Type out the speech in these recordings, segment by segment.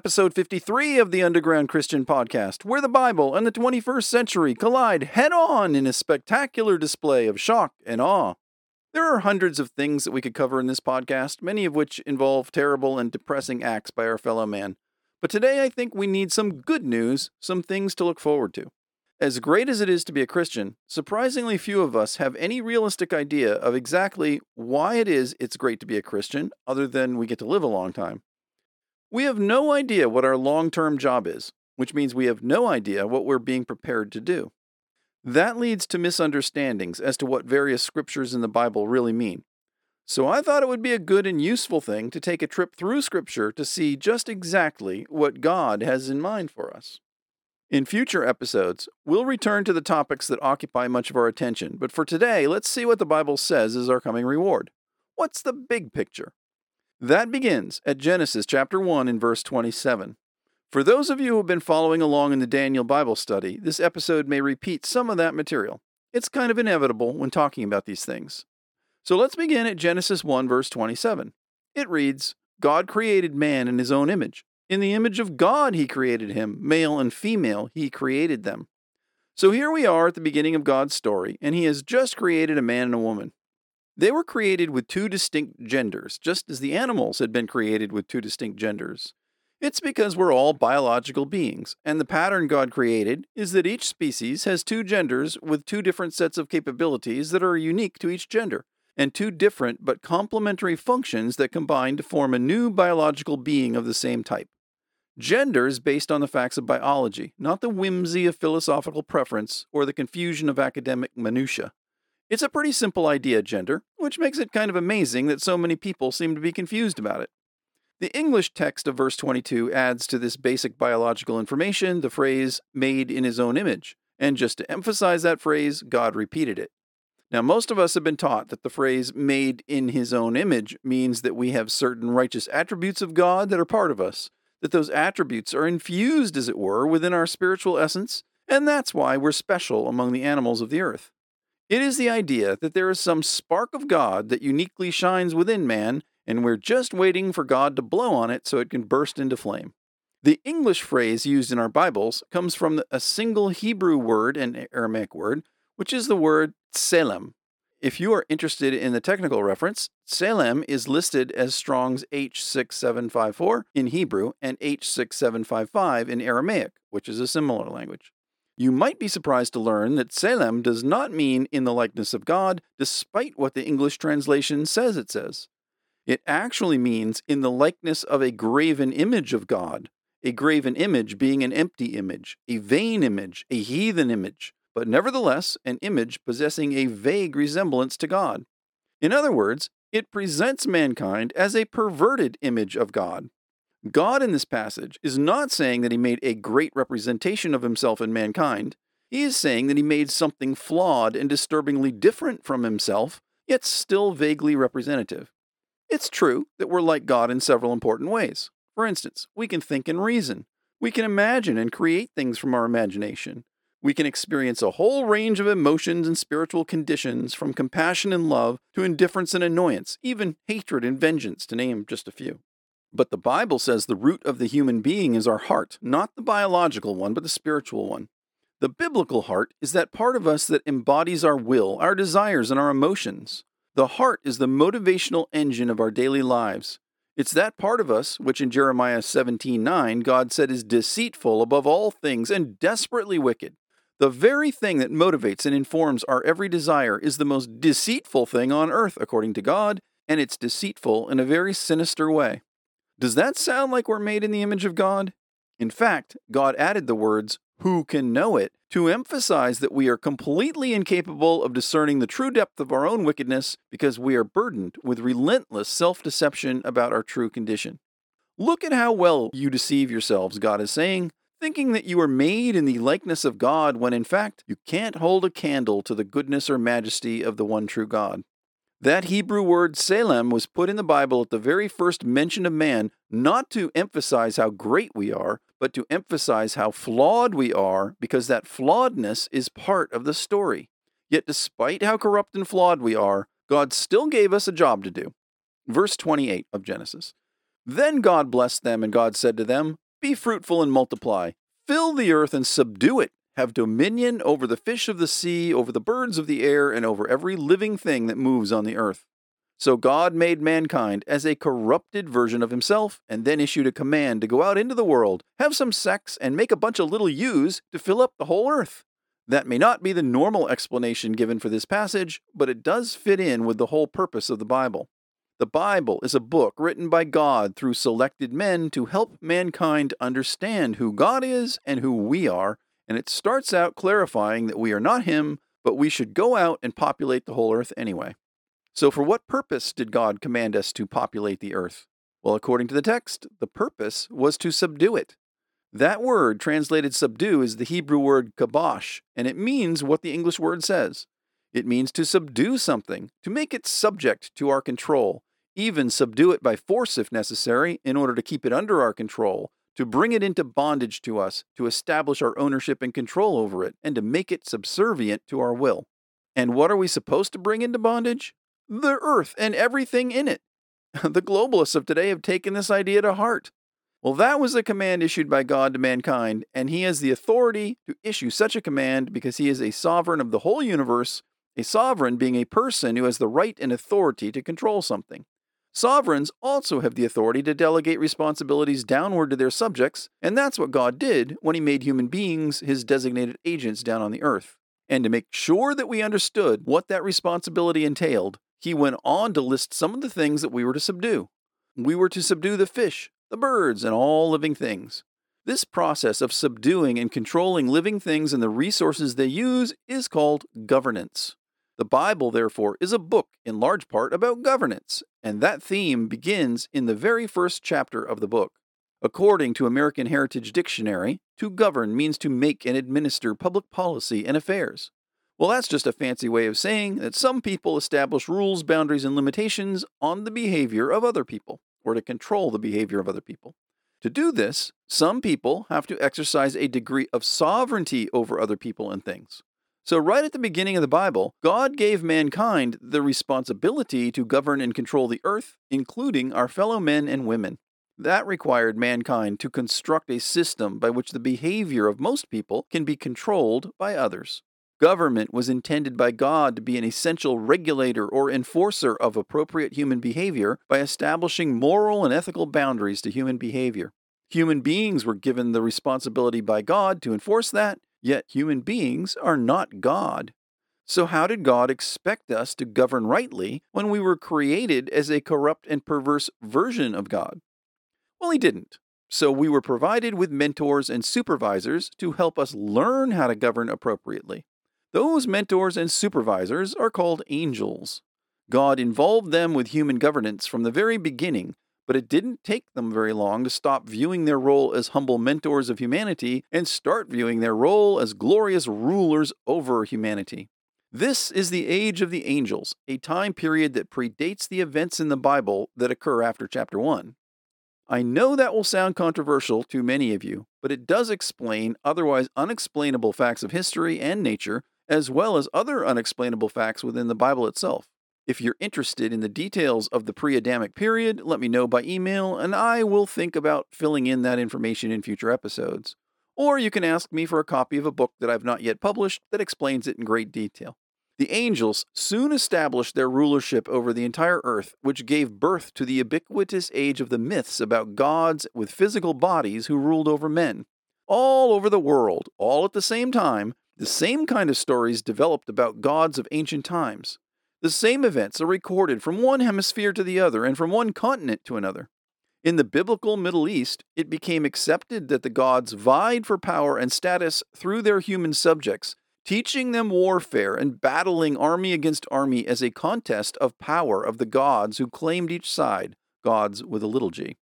episode 53 of the Underground Christian Podcast, where the Bible and the 21st century collide head-on in a spectacular display of shock and awe. There are hundreds of things that we could cover in this podcast, many of which involve terrible and depressing acts by our fellow man. But today I think we need some good news, some things to look forward to. As great as it is to be a Christian, surprisingly few of us have any realistic idea of exactly why it is it's great to be a Christian, other than we get to live a long time. We have no idea what our long-term job is, which means we have no idea what we're being prepared to do. That leads to misunderstandings as to what various scriptures in the Bible really mean. So I thought it would be a good and useful thing to take a trip through Scripture to see just exactly what God has in mind for us. In future episodes, we'll return to the topics that occupy much of our attention, but for today, let's see what the Bible says is our coming reward. What's the big picture? That begins at Genesis chapter 1 and verse 27. For those of you who have been following along in the Daniel Bible study, this episode may repeat some of that material. It's kind of inevitable when talking about these things. So let's begin at Genesis 1 verse 27. It reads, "God created man in his own image. In the image of God he created him, male and female he created them." So here we are at the beginning of God's story, and he has just created a man and a woman. They were created with two distinct genders, just as the animals had been created with two distinct genders. It's because we're all biological beings, and the pattern God created is that each species has two genders with two different sets of capabilities that are unique to each gender, and two different but complementary functions that combine to form a new biological being of the same type. Gender is based on the facts of biology, not the whimsy of philosophical preference or the confusion of academic minutiae. It's a pretty simple idea, gender, which makes it kind of amazing that so many people seem to be confused about it. The English text of verse 22 adds to this basic biological information the phrase, "made in his own image," and just to emphasize that phrase, God repeated it. Now, most of us have been taught that the phrase "made in his own image" means that we have certain righteous attributes of God that are part of us, that those attributes are infused, as it were, within our spiritual essence, and that's why we're special among the animals of the earth. It is the idea that there is some spark of God that uniquely shines within man, and we're just waiting for God to blow on it so it can burst into flame. The English phrase used in our Bibles comes from a single Hebrew word and Aramaic word, which is the word Tselem. If you are interested in the technical reference, Tselem is listed as Strong's H6754 in Hebrew and H6755 in Aramaic, which is a similar language. You might be surprised to learn that Tselem does not mean "in the likeness of God," despite what the English translation says it says. It actually means "in the likeness of a graven image of God," a graven image being an empty image, a vain image, a heathen image, but nevertheless an image possessing a vague resemblance to God. In other words, it presents mankind as a perverted image of God. God in this passage is not saying that he made a great representation of himself in mankind. He is saying that he made something flawed and disturbingly different from himself, yet still vaguely representative. It's true that we're like God in several important ways. For instance, we can think and reason. We can imagine and create things from our imagination. We can experience a whole range of emotions and spiritual conditions, from compassion and love to indifference and annoyance, even hatred and vengeance, to name just a few. But the Bible says the root of the human being is our heart, not the biological one, but the spiritual one. The biblical heart is that part of us that embodies our will, our desires, and our emotions. The heart is the motivational engine of our daily lives. It's that part of us, which in Jeremiah 17:9, God said is deceitful above all things and desperately wicked. The very thing that motivates and informs our every desire is the most deceitful thing on earth, according to God, and it's deceitful in a very sinister way. Does that sound like we're made in the image of God? In fact, God added the words, "who can know it," to emphasize that we are completely incapable of discerning the true depth of our own wickedness because we are burdened with relentless self-deception about our true condition. "Look at how well you deceive yourselves," God is saying, thinking that you are made in the likeness of God when, in fact, you can't hold a candle to the goodness or majesty of the one true God. That Hebrew word Tselem was put in the Bible at the very first mention of man, not to emphasize how great we are, but to emphasize how flawed we are, because that flawedness is part of the story. Yet despite how corrupt and flawed we are, God still gave us a job to do. Verse 28 of Genesis. "Then God blessed them, and God said to them, Be fruitful and multiply. Fill the earth and subdue it. Have dominion over the fish of the sea, over the birds of the air, and over every living thing that moves on the earth. So God made mankind as a corrupted version of himself, and then issued a command to go out into the world, have some sex, and make a bunch of little yous to fill up the whole earth. That may not be the normal explanation given for this passage, but it does fit in with the whole purpose of the Bible. The Bible is a book written by God through selected men to help mankind understand who God is and who we are, and it starts out clarifying that we are not him, but we should go out and populate the whole earth anyway. So for what purpose did God command us to populate the earth? Well, according to the text, the purpose was to subdue it. That word, translated subdue, is the Hebrew word kabash, and it means what the English word says. It means to subdue something, to make it subject to our control, even subdue it by force if necessary in order to keep it under our control, to bring it into bondage to us, to establish our ownership and control over it, and to make it subservient to our will. And what are we supposed to bring into bondage? The earth and everything in it. The globalists of today have taken this idea to heart. Well, that was a command issued by God to mankind, and he has the authority to issue such a command because he is a sovereign of the whole universe, a sovereign being a person who has the right and authority to control something. Sovereigns also have the authority to delegate responsibilities downward to their subjects, and that's what God did when he made human beings his designated agents down on the earth. And to make sure that we understood what that responsibility entailed, he went on to list some of the things that we were to subdue. We were to subdue the fish, the birds, and all living things. This process of subduing and controlling living things and the resources they use is called governance. The Bible, therefore, is a book in large part about governance, and that theme begins in the very first chapter of the book. According to American Heritage Dictionary, to govern means to make and administer public policy and affairs. Well, that's just a fancy way of saying that some people establish rules, boundaries, and limitations on the behavior of other people, or to control the behavior of other people. To do this, some people have to exercise a degree of sovereignty over other people and things. So right at the beginning of the Bible, God gave mankind the responsibility to govern and control the earth, including our fellow men and women. That required mankind to construct a system by which the behavior of most people can be controlled by others. Government was intended by God to be an essential regulator or enforcer of appropriate human behavior by establishing moral and ethical boundaries to human behavior. Human beings were given the responsibility by God to enforce that, yet human beings are not God. So how did God expect us to govern rightly when we were created as a corrupt and perverse version of God? Well, he didn't. So we were provided with mentors and supervisors to help us learn how to govern appropriately. Those mentors and supervisors are called angels. God involved them with human governance from the very beginning, but it didn't take them very long to stop viewing their role as humble mentors of humanity and start viewing their role as glorious rulers over humanity. This is the age of the angels, a time period that predates the events in the Bible that occur after chapter 1. I know that will sound controversial to many of you, but it does explain otherwise unexplainable facts of history and nature, as well as other unexplainable facts within the Bible itself. If you're interested in the details of the pre-Adamic period, let me know by email, and I will think about filling in that information in future episodes. Or you can ask me for a copy of a book that I've not yet published that explains it in great detail. The angels soon established their rulership over the entire earth, which gave birth to the ubiquitous age of the myths about gods with physical bodies who ruled over men. All over the world, all at the same time, the same kind of stories developed about gods of ancient times. The same events are recorded from one hemisphere to the other and from one continent to another. In the biblical Middle East, it became accepted that the gods vied for power and status through their human subjects, teaching them warfare and battling army against army as a contest of power of the gods who claimed each side, gods with a little g.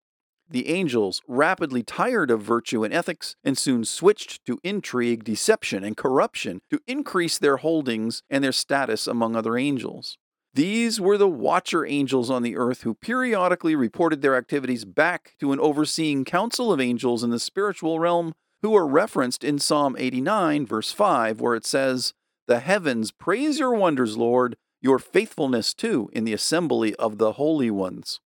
The angels rapidly tired of virtue and ethics and soon switched to intrigue, deception, and corruption to increase their holdings and their status among other angels. These were the watcher angels on the earth who periodically reported their activities back to an overseeing council of angels in the spiritual realm who are referenced in Psalm 89, verse 5, where it says, "The heavens praise your wonders, Lord, your faithfulness too in the assembly of the holy ones."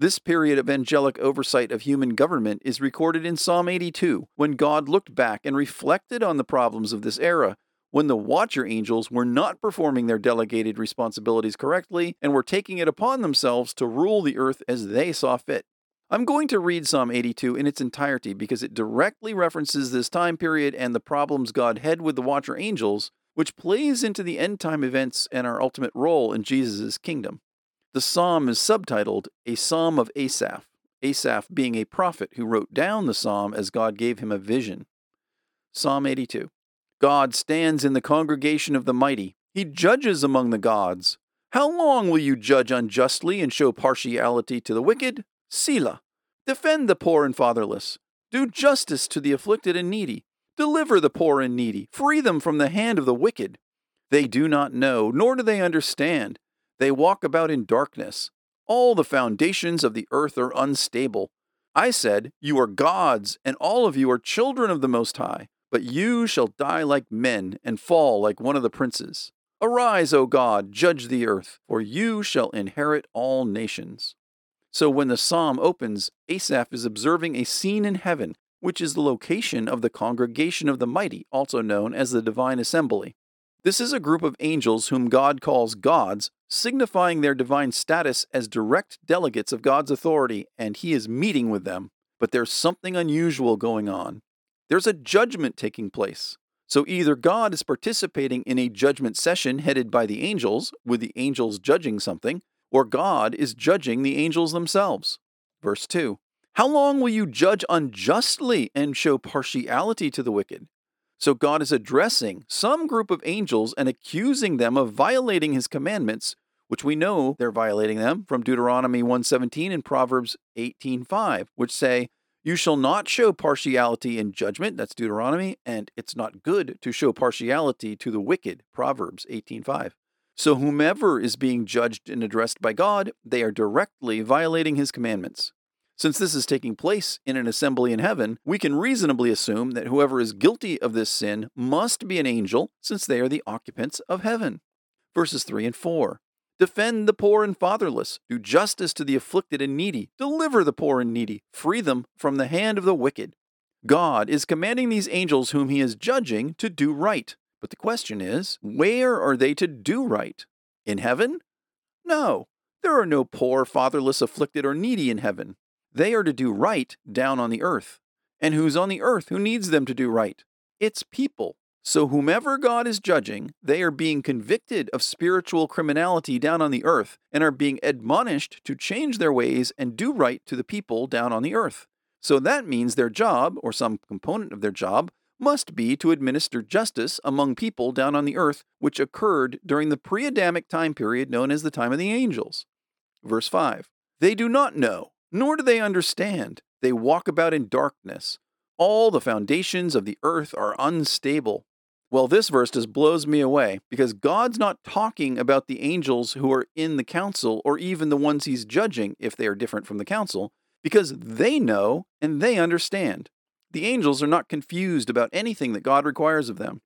This period of angelic oversight of human government is recorded in Psalm 82, when God looked back and reflected on the problems of this era, when the watcher angels were not performing their delegated responsibilities correctly and were taking it upon themselves to rule the earth as they saw fit. I'm going to read Psalm 82 in its entirety because it directly references this time period and the problems God had with the watcher angels, which plays into the end time events and our ultimate role in Jesus' kingdom. The psalm is subtitled, A Psalm of Asaph, Asaph being a prophet who wrote down the psalm as God gave him a vision. Psalm 82. God stands in the congregation of the mighty. He judges among the gods. How long will you judge unjustly and show partiality to the wicked? Selah. Defend the poor and fatherless. Do justice to the afflicted and needy. Deliver the poor and needy. Free them from the hand of the wicked. They do not know, nor do they understand. They walk about in darkness. All the foundations of the earth are unstable. I said, you are gods, and all of you are children of the Most High. But you shall die like men and fall like one of the princes. Arise, O God, judge the earth, for you shall inherit all nations. So when the psalm opens, Asaph is observing a scene in heaven, which is the location of the congregation of the mighty, also known as the divine assembly. This is a group of angels whom God calls gods, signifying their divine status as direct delegates of God's authority, and he is meeting with them. But there's something unusual going on. There's a judgment taking place. So either God is participating in a judgment session headed by the angels, with the angels judging something, or God is judging the angels themselves. Verse 2. How long will you judge unjustly and show partiality to the wicked? So God is addressing some group of angels and accusing them of violating his commandments, which we know they're violating them from Deuteronomy 1:17 and Proverbs 18:5, which say, you shall not show partiality in judgment, that's Deuteronomy, and it's not good to show partiality to the wicked, Proverbs 18:5. So whomever is being judged and addressed by God, they are directly violating his commandments. Since this is taking place in an assembly in heaven, we can reasonably assume that whoever is guilty of this sin must be an angel, since they are the occupants of heaven. Verses 3 and 4. Defend the poor and fatherless. Do justice to the afflicted and needy. Deliver the poor and needy. Free them from the hand of the wicked. God is commanding these angels whom he is judging to do right. But the question is, where are they to do right? In heaven? No, there are no poor, fatherless, afflicted, or needy in heaven. They are to do right down on the earth. And who's on the earth who needs them to do right? It's people. So whomever God is judging, they are being convicted of spiritual criminality down on the earth and are being admonished to change their ways and do right to the people down on the earth. So that means their job, or some component of their job, must be to administer justice among people down on the earth, which occurred during the pre-Adamic time period known as the time of the angels. Verse 5. They do not know, nor do they understand. They walk about in darkness. All the foundations of the earth are unstable. Well, this verse just blows me away, because God's not talking about the angels who are in the council, or even the ones he's judging if they are different from the council, because they know and they understand. The angels are not confused about anything that God requires of them.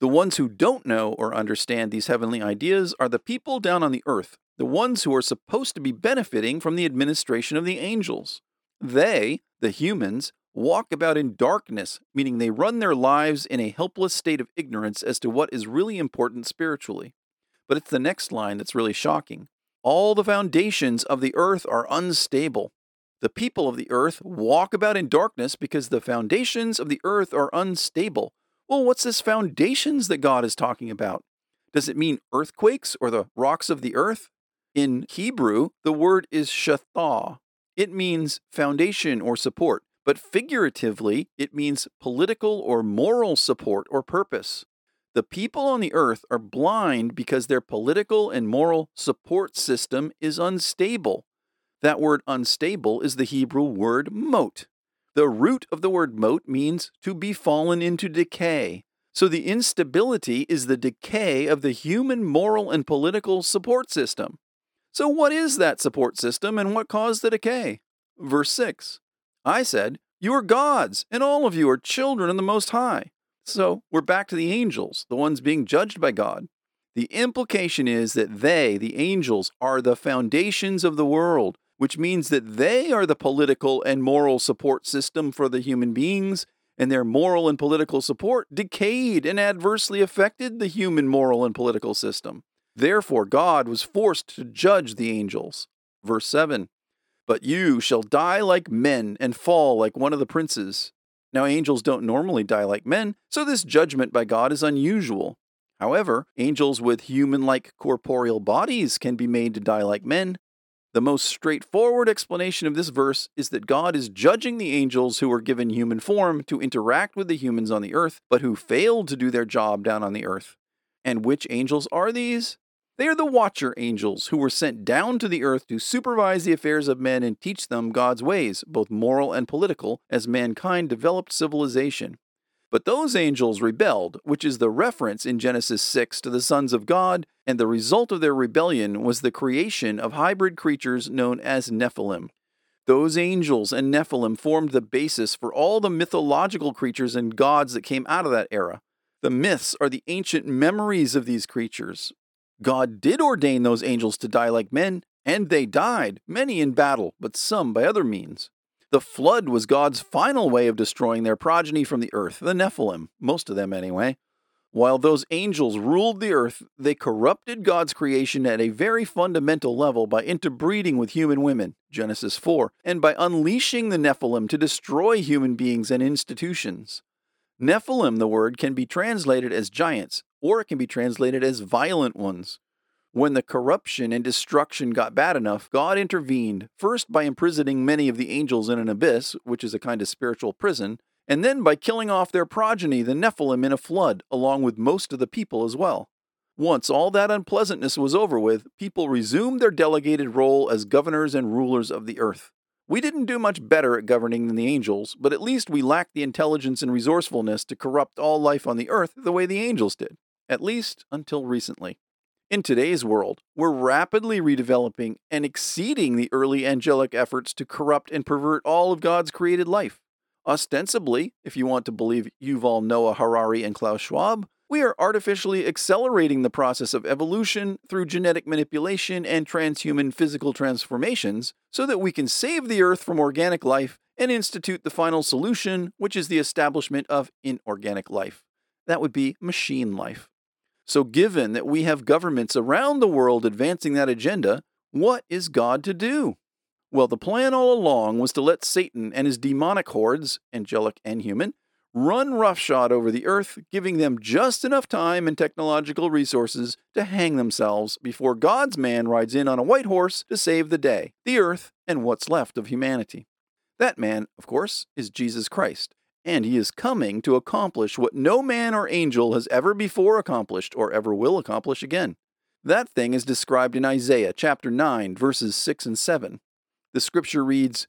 The ones who don't know or understand these heavenly ideas are the people down on the earth, the ones who are supposed to be benefiting from the administration of the angels. They, the humans, walk about in darkness, meaning they run their lives in a helpless state of ignorance as to what is really important spiritually. But it's the next line that's really shocking. All the foundations of the earth are unstable. The people of the earth walk about in darkness because the foundations of the earth are unstable. Well, what's this foundations that God is talking about? Does it mean earthquakes or the rocks of the earth? In Hebrew, the word is shathah. It means foundation or support, but figuratively, it means political or moral support or purpose. The people on the earth are blind because their political and moral support system is unstable. That word unstable is the Hebrew word mot. The root of the word mot means to be fallen into decay. So the instability is the decay of the human moral and political support system. So what is that support system and what caused the decay? Verse 6. I said, you are gods, and all of you are children of the Most High. So we're back to the angels, the ones being judged by God. The implication is that they, the angels, are the foundations of the world, which means that they are the political and moral support system for the human beings, and their moral and political support decayed and adversely affected the human moral and political system. Therefore, God was forced to judge the angels. Verse 7, "But you shall die like men and fall like one of the princes." Now, angels don't normally die like men, so this judgment by God is unusual. However, angels with human-like corporeal bodies can be made to die like men. The most straightforward explanation of this verse is that God is judging the angels who were given human form to interact with the humans on the earth, but who failed to do their job down on the earth. And which angels are these? They are the watcher angels who were sent down to the earth to supervise the affairs of men and teach them God's ways, both moral and political, as mankind developed civilization. But those angels rebelled, which is the reference in Genesis 6 to the sons of God, and the result of their rebellion was the creation of hybrid creatures known as Nephilim. Those angels and Nephilim formed the basis for all the mythological creatures and gods that came out of that era. The myths are the ancient memories of these creatures. God did ordain those angels to die like men, and they died, many in battle, but some by other means. The flood was God's final way of destroying their progeny from the earth, the Nephilim, most of them anyway. While those angels ruled the earth, they corrupted God's creation at a very fundamental level by interbreeding with human women, Genesis 4, and by unleashing the Nephilim to destroy human beings and institutions. Nephilim, the word, can be translated as giants, or it can be translated as violent ones. When the corruption and destruction got bad enough, God intervened, first by imprisoning many of the angels in an abyss, which is a kind of spiritual prison, and then by killing off their progeny, the Nephilim, in a flood, along with most of the people as well. Once all that unpleasantness was over with, people resumed their delegated role as governors and rulers of the earth. We didn't do much better at governing than the angels, but at least we lacked the intelligence and resourcefulness to corrupt all life on the earth the way the angels did. At least until recently. In today's world, we're rapidly redeveloping and exceeding the early angelic efforts to corrupt and pervert all of God's created life. Ostensibly, if you want to believe Yuval Noah Harari and Klaus Schwab, we are artificially accelerating the process of evolution through genetic manipulation and transhuman physical transformations so that we can save the earth from organic life and institute the final solution, which is the establishment of inorganic life. That would be machine life. So given that we have governments around the world advancing that agenda, what is God to do? Well, the plan all along was to let Satan and his demonic hordes, angelic and human, run roughshod over the earth, giving them just enough time and technological resources to hang themselves before God's man rides in on a white horse to save the day, the earth, and what's left of humanity. That man, of course, is Jesus Christ. And he is coming to accomplish what no man or angel has ever before accomplished or ever will accomplish again. That thing is described in Isaiah chapter 9, verses 6 and 7. The scripture reads,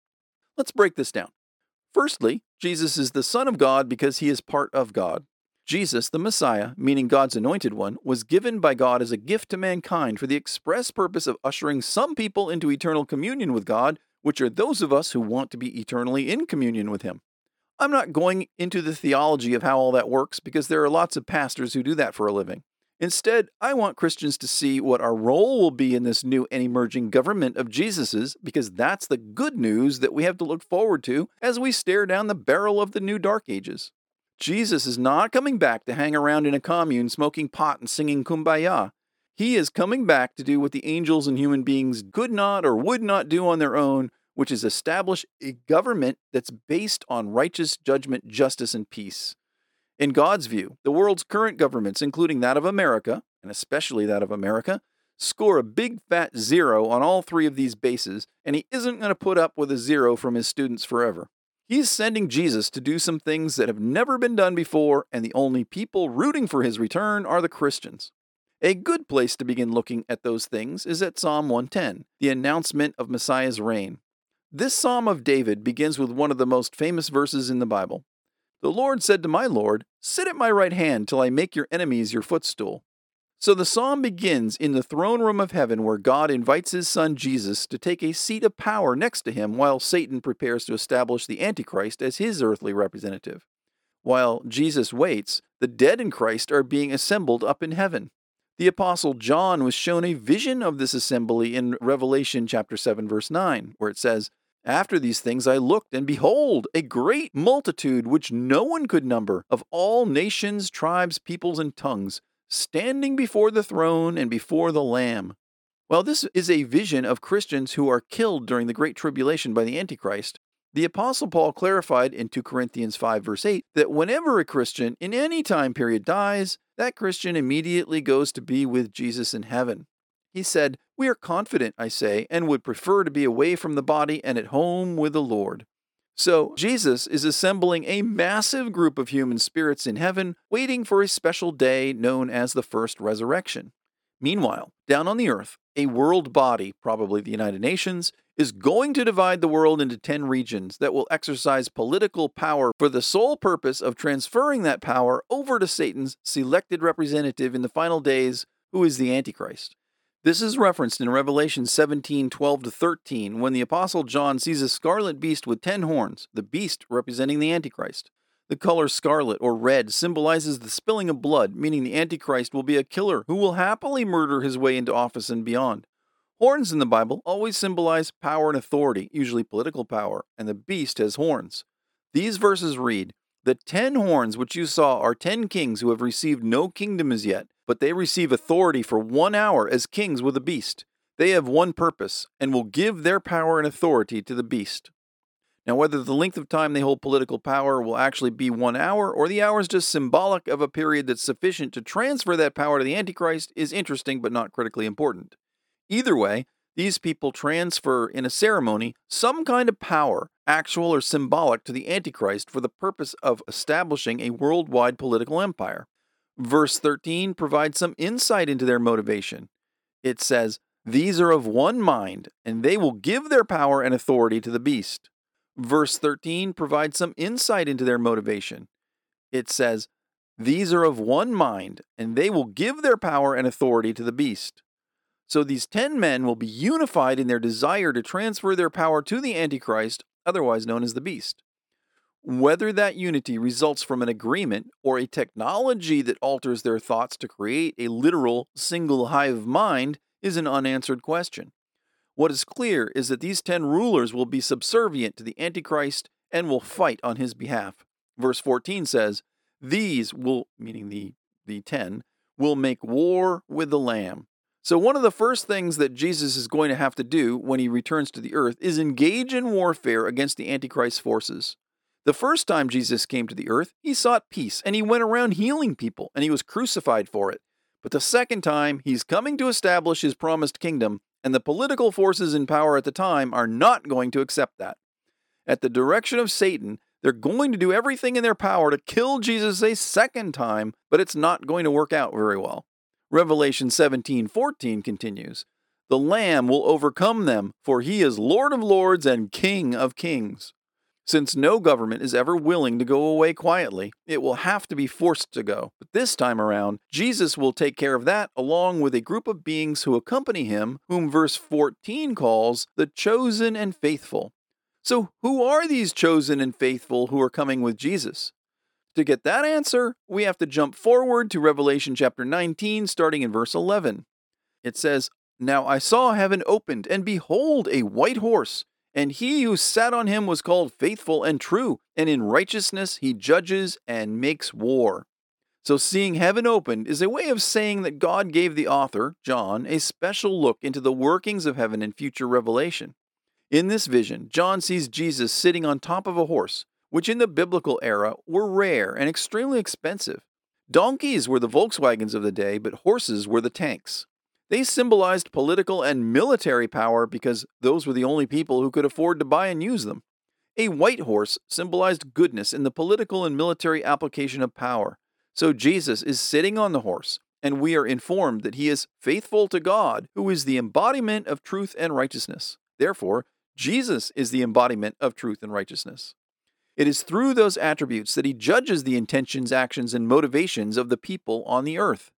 Let's break this down. Firstly, Jesus is the Son of God because he is part of God. Jesus, the Messiah, meaning God's anointed one, was given by God as a gift to mankind for the express purpose of ushering some people into eternal communion with God, which are those of us who want to be eternally in communion with him. I'm not going into the theology of how all that works because there are lots of pastors who do that for a living. Instead, I want Christians to see what our role will be in this new and emerging government of Jesus's, because that's the good news that we have to look forward to as we stare down the barrel of the new dark ages. Jesus is not coming back to hang around in a commune smoking pot and singing Kumbaya. He is coming back to do what the angels and human beings could not or would not do on their own, which is establish a government that's based on righteous judgment, justice, and peace. In God's view, the world's current governments, including that of America, and especially that of America, score a big fat zero on all three of these bases, and he isn't going to put up with a zero from his students forever. He's sending Jesus to do some things that have never been done before, and the only people rooting for his return are the Christians. A good place to begin looking at those things is at Psalm 110, the announcement of Messiah's reign. This Psalm of David begins with one of the most famous verses in the Bible. The Lord said to my Lord, sit at my right hand till I make your enemies your footstool. So the psalm begins in the throne room of heaven where God invites his son Jesus to take a seat of power next to him while Satan prepares to establish the Antichrist as his earthly representative. While Jesus waits, the dead in Christ are being assembled up in heaven. The Apostle John was shown a vision of this assembly in Revelation chapter 7, verse 9, where it says, after these things I looked, and behold, a great multitude which no one could number, of all nations, tribes, peoples, and tongues, standing before the throne and before the Lamb. While this is a vision of Christians who are killed during the Great Tribulation by the Antichrist, the Apostle Paul clarified in 2 Corinthians 5, verse 8, that whenever a Christian in any time period dies, that Christian immediately goes to be with Jesus in heaven. He said, we are confident, I say, and would prefer to be away from the body and at home with the Lord. So Jesus is assembling a massive group of human spirits in heaven, waiting for a special day known as the first resurrection. Meanwhile, down on the earth, a world body, probably the United Nations, is going to divide the world into 10 regions that will exercise political power for the sole purpose of transferring that power over to Satan's selected representative in the final days, who is the Antichrist. This is referenced in Revelation 17, 12-13, when the Apostle John sees a scarlet beast with 10 horns, the beast representing the Antichrist. The color scarlet or red symbolizes the spilling of blood, meaning the Antichrist will be a killer who will happily murder his way into office and beyond. Horns in the Bible always symbolize power and authority, usually political power, and the beast has horns. These verses read, the 10 horns which you saw are 10 kings who have received no kingdom as yet, but they receive authority for 1 hour as kings with a beast. They have one purpose, and will give their power and authority to the beast. Now, whether the length of time they hold political power will actually be 1 hour, or the hour is just symbolic of a period that's sufficient to transfer that power to the Antichrist, is interesting but not critically important. Either way, these people transfer in a ceremony some kind of power, actual or symbolic, to the Antichrist for the purpose of establishing a worldwide political empire. Verse 13 provides some insight into their motivation. It says, these are of one mind, and they will give their power and authority to the beast. Verse 13 provides some insight into their motivation. It says, these are of one mind, and they will give their power and authority to the beast. So these 10 men will be unified in their desire to transfer their power to the Antichrist, otherwise known as the beast. Whether that unity results from an agreement or a technology that alters their thoughts to create a literal single hive mind is an unanswered question. What is clear is that these 10 rulers will be subservient to the Antichrist and will fight on his behalf. Verse 14 says, these will, meaning the 10, will make war with the Lamb. So one of the first things that Jesus is going to have to do when he returns to the earth is engage in warfare against the Antichrist's forces. The first time Jesus came to the earth, he sought peace, and he went around healing people, and he was crucified for it. But the second time, he's coming to establish his promised kingdom, and the political forces in power at the time are not going to accept that. At the direction of Satan, they're going to do everything in their power to kill Jesus a second time, but it's not going to work out very well. Revelation 17:14 continues, the Lamb will overcome them, for he is Lord of lords and King of kings. Since no government is ever willing to go away quietly, it will have to be forced to go. But this time around, Jesus will take care of that along with a group of beings who accompany him, whom verse 14 calls the chosen and faithful. So who are these chosen and faithful who are coming with Jesus? To get that answer, we have to jump forward to Revelation chapter 19, starting in verse 11. It says, now I saw heaven opened, and behold, a white horse, and he who sat on him was called Faithful and True, and in righteousness he judges and makes war. So seeing heaven opened is a way of saying that God gave the author, John, a special look into the workings of heaven in future revelation. In this vision, John sees Jesus sitting on top of a horse, which in the biblical era were rare and extremely expensive. Donkeys were the Volkswagens of the day, but horses were the tanks. They symbolized political and military power because those were the only people who could afford to buy and use them. A white horse symbolized goodness in the political and military application of power. So Jesus is sitting on the horse, and we are informed that he is faithful to God, who is the embodiment of truth and righteousness. Therefore, Jesus is the embodiment of truth and righteousness. It is through those attributes that he judges the intentions, actions, and motivations of the people on the earth.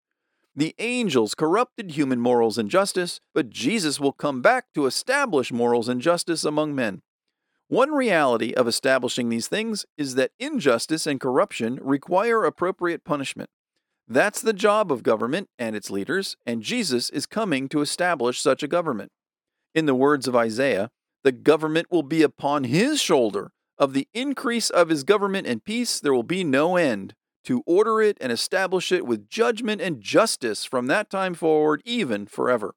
The angels corrupted human morals and justice, but Jesus will come back to establish morals and justice among men. One reality of establishing these things is that injustice and corruption require appropriate punishment. That's the job of government and its leaders, and Jesus is coming to establish such a government. In the words of Isaiah, the government will be upon his shoulder. Of the increase of his government and peace there will be no end, to order it and establish it with judgment and justice from that time forward, even forever.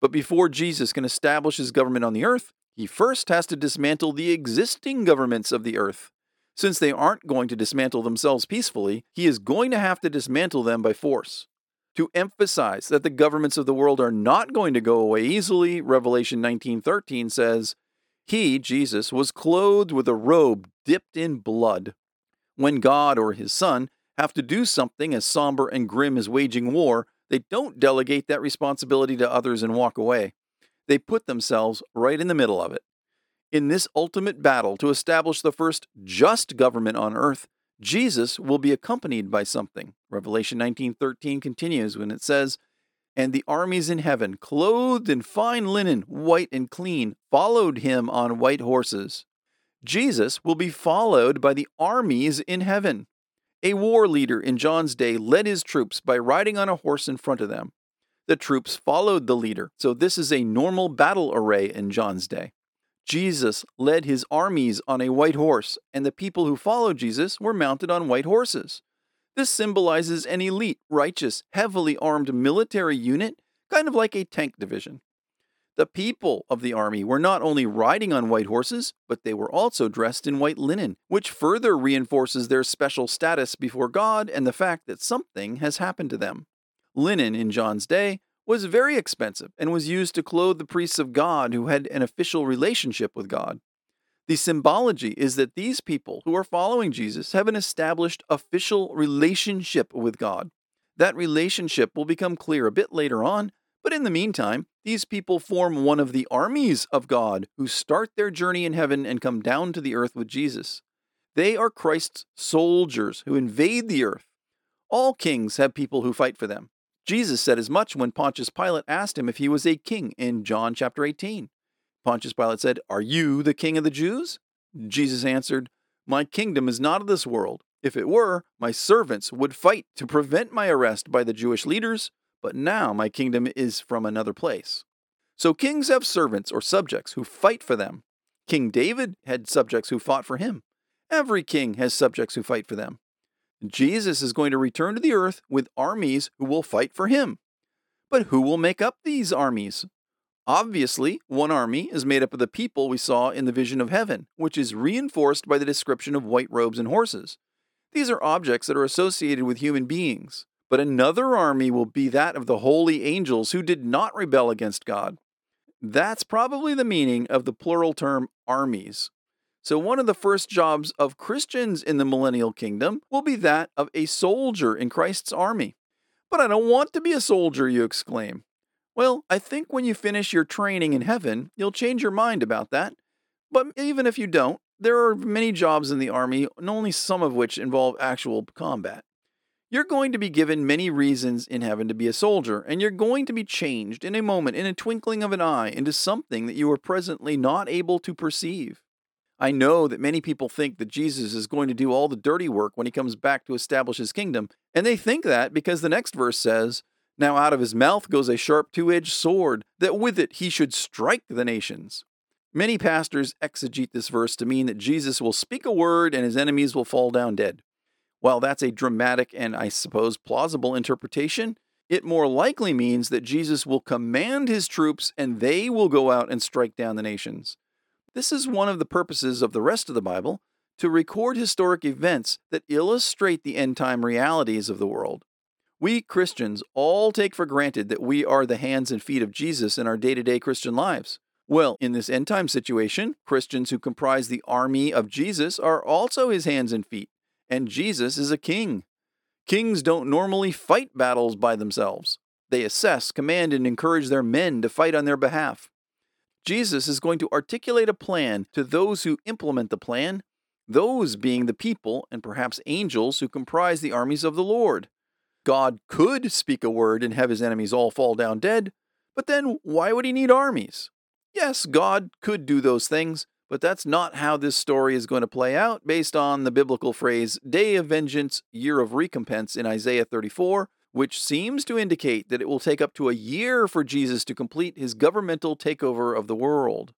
But before Jesus can establish his government on the earth, he first has to dismantle the existing governments of the earth. Since they aren't going to dismantle themselves peacefully, he is going to have to dismantle them by force. To emphasize that the governments of the world are not going to go away easily, Revelation 19:13 says, "He, Jesus, was clothed with a robe dipped in blood." When God or his son have to do something as somber and grim as waging war, they don't delegate that responsibility to others and walk away. They put themselves right in the middle of it. In this ultimate battle to establish the first just government on earth, Jesus will be accompanied by something. Revelation 19:13 continues when it says, "And the armies in heaven, clothed in fine linen, white and clean, followed him on white horses." Jesus will be followed by the armies in heaven. A war leader in John's day led his troops by riding on a horse in front of them. The troops followed the leader, so this is a normal battle array in John's day. Jesus led his armies on a white horse, and the people who followed Jesus were mounted on white horses. This symbolizes an elite, righteous, heavily armed military unit, kind of like a tank division. The people of the army were not only riding on white horses, but they were also dressed in white linen, which further reinforces their special status before God and the fact that something has happened to them. Linen in John's day was very expensive and was used to clothe the priests of God who had an official relationship with God. The symbology is that these people who are following Jesus have an established official relationship with God. That relationship will become clear a bit later on, but in the meantime, these people form one of the armies of God who start their journey in heaven and come down to the earth with Jesus. They are Christ's soldiers who invade the earth. All kings have people who fight for them. Jesus said as much when Pontius Pilate asked him if he was a king in John chapter 18. Pontius Pilate said, "Are you the king of the Jews?" Jesus answered, "My kingdom is not of this world. If it were, my servants would fight to prevent my arrest by the Jewish leaders, but now my kingdom is from another place." So kings have servants or subjects who fight for them. King David had subjects who fought for him. Every king has subjects who fight for them. Jesus is going to return to the earth with armies who will fight for him. But who will make up these armies? Obviously, one army is made up of the people we saw in the vision of heaven, which is reinforced by the description of white robes and horses. These are objects that are associated with human beings. But another army will be that of the holy angels who did not rebel against God. That's probably the meaning of the plural term armies. So one of the first jobs of Christians in the millennial kingdom will be that of a soldier in Christ's army. "But I don't want to be a soldier," you exclaim. Well, I think when you finish your training in heaven, you'll change your mind about that. But even if you don't, there are many jobs in the army, and only some of which involve actual combat. You're going to be given many reasons in heaven to be a soldier, and you're going to be changed in a moment, in a twinkling of an eye, into something that you are presently not able to perceive. I know that many people think that Jesus is going to do all the dirty work when he comes back to establish his kingdom, and they think that because the next verse says, "Now out of his mouth goes a sharp two-edged sword, that with it he should strike the nations." Many pastors exegete this verse to mean that Jesus will speak a word and his enemies will fall down dead. While that's a dramatic and, I suppose, plausible interpretation, it more likely means that Jesus will command his troops and they will go out and strike down the nations. This is one of the purposes of the rest of the Bible, to record historic events that illustrate the end-time realities of the world. We Christians all take for granted that we are the hands and feet of Jesus in our day-to-day Christian lives. Well, in this end-time situation, Christians who comprise the army of Jesus are also his hands and feet, and Jesus is a king. Kings don't normally fight battles by themselves. They assess, command, and encourage their men to fight on their behalf. Jesus is going to articulate a plan to those who implement the plan, those being the people and perhaps angels who comprise the armies of the Lord. God could speak a word and have his enemies all fall down dead, but then why would he need armies? Yes, God could do those things, but that's not how this story is going to play out based on the biblical phrase, day of vengeance, year of recompense in Isaiah 34, which seems to indicate that it will take up to a year for Jesus to complete his governmental takeover of the world.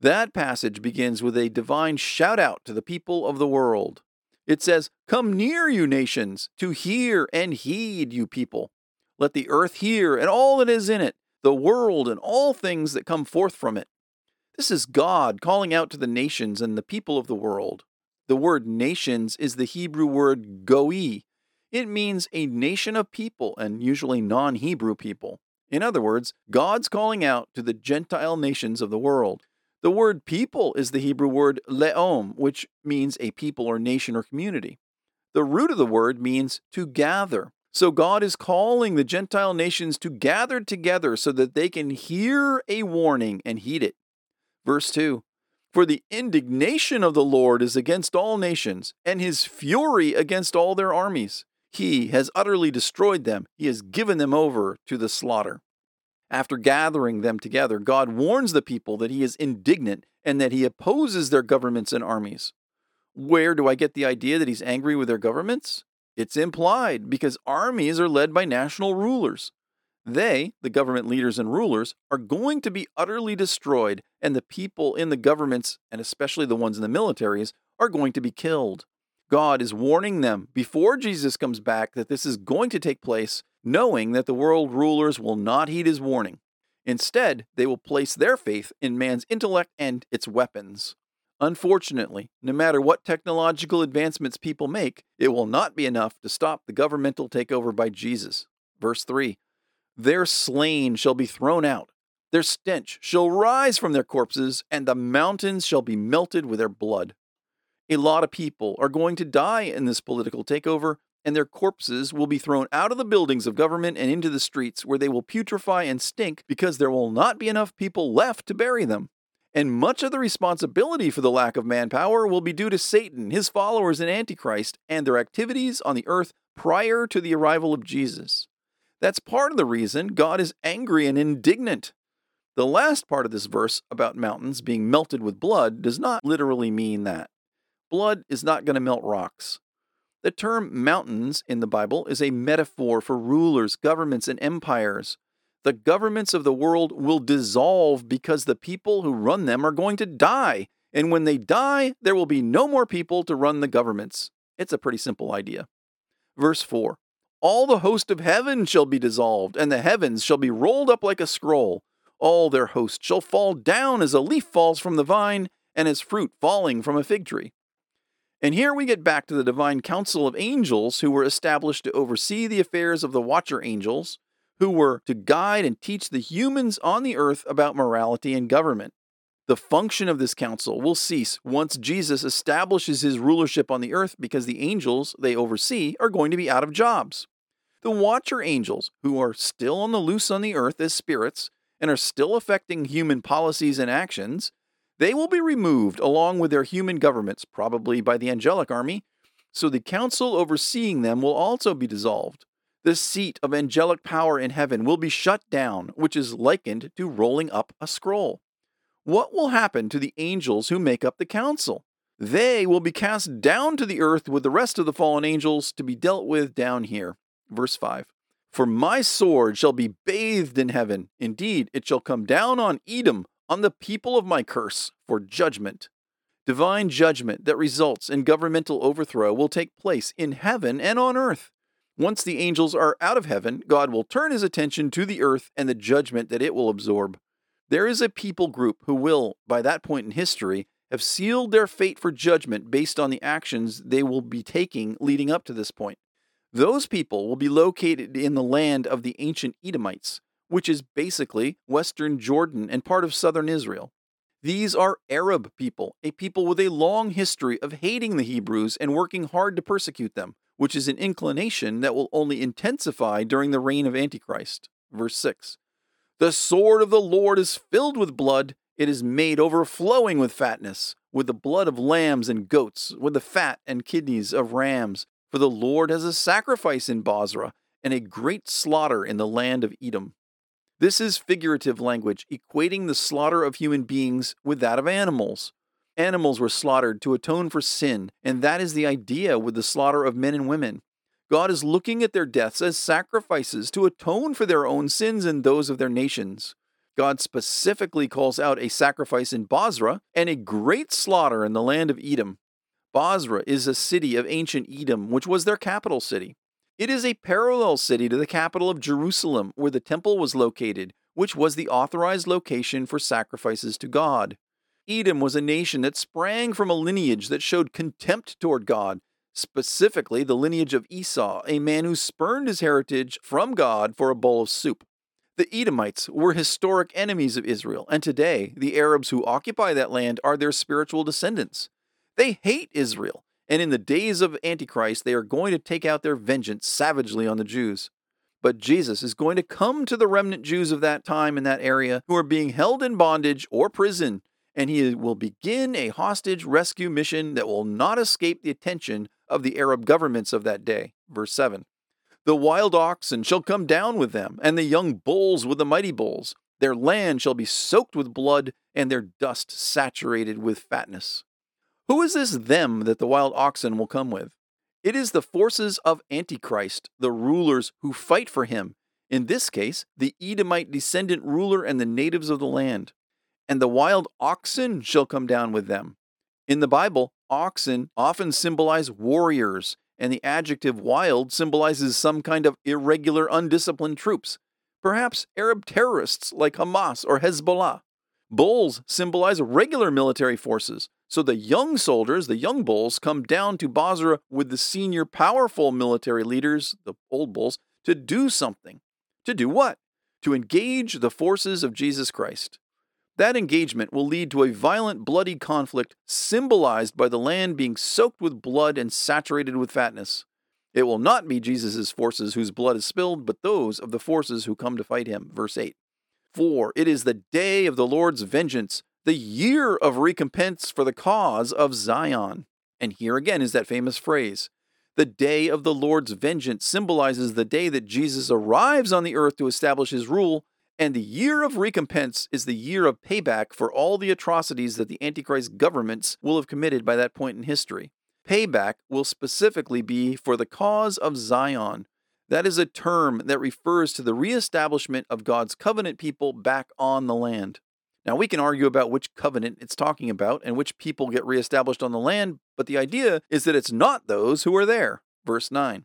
That passage begins with a divine shout-out to the people of the world. It says, "Come near, you nations, to hear and heed, you people. Let the earth hear and all that is in it, the world and all things that come forth from it." This is God calling out to the nations and the people of the world. The word nations is the Hebrew word goi. It means a nation of people, and usually non-Hebrew people. In other words, God's calling out to the Gentile nations of the world. The word people is the Hebrew word le'om, which means a people or nation or community. The root of the word means to gather. So God is calling the Gentile nations to gather together so that they can hear a warning and heed it. Verse 2, "For the indignation of the Lord is against all nations, and his fury against all their armies. He has utterly destroyed them. He has given them over to the slaughter." After gathering them together, God warns the people that he is indignant and that he opposes their governments and armies. Where do I get the idea that he's angry with their governments? It's implied because armies are led by national rulers. They, the government leaders and rulers, are going to be utterly destroyed, and the people in the governments, and especially the ones in the militaries, are going to be killed. God is warning them before Jesus comes back that this is going to take place, knowing that the world rulers will not heed his warning. Instead, they will place their faith in man's intellect and its weapons. Unfortunately, no matter what technological advancements people make, it will not be enough to stop the governmental takeover by Jesus. Verse 3, "Their slain shall be thrown out, their stench shall rise from their corpses, and the mountains shall be melted with their blood." A lot of people are going to die in this political takeover, and their corpses will be thrown out of the buildings of government and into the streets, where they will putrefy and stink because there will not be enough people left to bury them. And much of the responsibility for the lack of manpower will be due to Satan, his followers, and Antichrist, and their activities on the earth prior to the arrival of Jesus. That's part of the reason God is angry and indignant. The last part of this verse about mountains being melted with blood does not literally mean that. Blood is not going to melt rocks. The term mountains in the Bible is a metaphor for rulers, governments, and empires. The governments of the world will dissolve because the people who run them are going to die. And when they die, there will be no more people to run the governments. It's a pretty simple idea. Verse 4, "All the host of heaven shall be dissolved, and the heavens shall be rolled up like a scroll. All their host shall fall down as a leaf falls from the vine, and as fruit falling from a fig tree." And here we get back to the divine council of angels who were established to oversee the affairs of the watcher angels, who were to guide and teach the humans on the earth about morality and government. The function of this council will cease once Jesus establishes his rulership on the earth, because the angels they oversee are going to be out of jobs. The watcher angels, who are still on the loose on the earth as spirits and are still affecting human policies and actions, they will be removed along with their human governments, probably by the angelic army, so the council overseeing them will also be dissolved. The seat of angelic power in heaven will be shut down, which is likened to rolling up a scroll. What will happen to the angels who make up the council? They will be cast down to the earth with the rest of the fallen angels to be dealt with down here. Verse 5, "For my sword shall be bathed in heaven. Indeed, it shall come down on Edom, on the people of my curse, for judgment." Divine judgment that results in governmental overthrow will take place in heaven and on earth. Once the angels are out of heaven, God will turn his attention to the earth and the judgment that it will absorb. There is a people group who will, by that point in history, have sealed their fate for judgment based on the actions they will be taking leading up to this point. Those people will be located in the land of the ancient Edomites, which is basically western Jordan and part of southern Israel. These are Arab people, a people with a long history of hating the Hebrews and working hard to persecute them, which is an inclination that will only intensify during the reign of Antichrist. Verse 6, "The sword of the Lord is filled with blood. It is made overflowing with fatness, with the blood of lambs and goats, with the fat and kidneys of rams. For the Lord has a sacrifice in Bozrah, and a great slaughter in the land of Edom. This is figurative language, equating the slaughter of human beings with that of animals. Animals were slaughtered to atone for sin, and that is the idea with the slaughter of men and women. God is looking at their deaths as sacrifices to atone for their own sins and those of their nations. God specifically calls out a sacrifice in Bozrah and a great slaughter in the land of Edom. Bozrah is a city of ancient Edom, which was their capital city. It is a parallel city to the capital of Jerusalem, where the temple was located, which was the authorized location for sacrifices to God. Edom was a nation that sprang from a lineage that showed contempt toward God, specifically the lineage of Esau, a man who spurned his heritage from God for a bowl of soup. The Edomites were historic enemies of Israel, and today the Arabs who occupy that land are their spiritual descendants. They hate Israel, and in the days of Antichrist, they are going to take out their vengeance savagely on the Jews. But Jesus is going to come to the remnant Jews of that time in that area who are being held in bondage or prison, and he will begin a hostage rescue mission that will not escape the attention of the Arab governments of that day. Verse 7, the wild oxen shall come down with them, and the young bulls with the mighty bulls. Their land shall be soaked with blood, and their dust saturated with fatness. Who is this them that the wild oxen will come with? It is the forces of Antichrist, the rulers who fight for him. In this case, the Edomite descendant ruler and the natives of the land. And the wild oxen shall come down with them. In the Bible, oxen often symbolize warriors, and the adjective wild symbolizes some kind of irregular, undisciplined troops, perhaps Arab terrorists like Hamas or Hezbollah. Bulls symbolize regular military forces, so the young soldiers, the young bulls, come down to Bozrah with the senior powerful military leaders, the old bulls, to do something. To do what? To engage the forces of Jesus Christ. That engagement will lead to a violent, bloody conflict symbolized by the land being soaked with blood and saturated with fatness. It will not be Jesus' forces whose blood is spilled, but those of the forces who come to fight him. Verse 8. For it is the day of the Lord's vengeance, the year of recompense for the cause of Zion. And here again is that famous phrase. The day of the Lord's vengeance symbolizes the day that Jesus arrives on the earth to establish his rule, and the year of recompense is the year of payback for all the atrocities that the Antichrist governments will have committed by that point in history. Payback will specifically be for the cause of Zion. That is a term that refers to the reestablishment of God's covenant people back on the land. Now, we can argue about which covenant it's talking about and which people get reestablished on the land, but the idea is that it's not those who are there. Verse 9,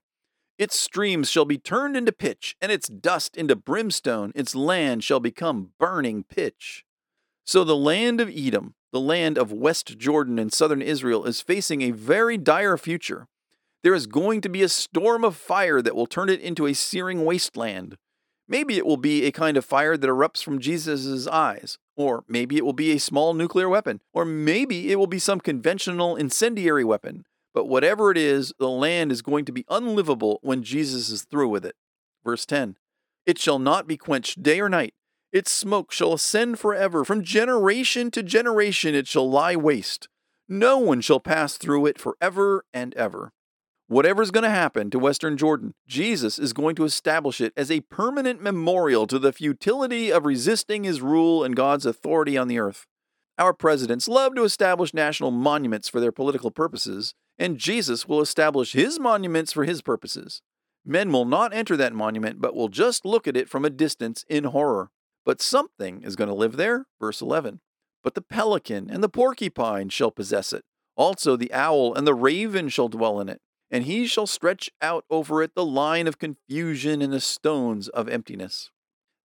its streams shall be turned into pitch, and its dust into brimstone. Its land shall become burning pitch. So the land of Edom, the land of West Jordan and southern Israel, is facing a very dire future. There is going to be a storm of fire that will turn it into a searing wasteland. Maybe it will be a kind of fire that erupts from Jesus' eyes, or maybe it will be a small nuclear weapon, or maybe it will be some conventional incendiary weapon. But whatever it is, the land is going to be unlivable when Jesus is through with it. Verse 10, it shall not be quenched day or night. Its smoke shall ascend forever. From generation to generation it shall lie waste. No one shall pass through it forever and ever. Whatever's going to happen to Western Jordan, Jesus is going to establish it as a permanent memorial to the futility of resisting his rule and God's authority on the earth. Our presidents love to establish national monuments for their political purposes, and Jesus will establish his monuments for his purposes. Men will not enter that monument, but will just look at it from a distance in horror. But something is going to live there. Verse 11. But the pelican and the porcupine shall possess it. Also the owl and the raven shall dwell in it. And he shall stretch out over it the line of confusion and the stones of emptiness.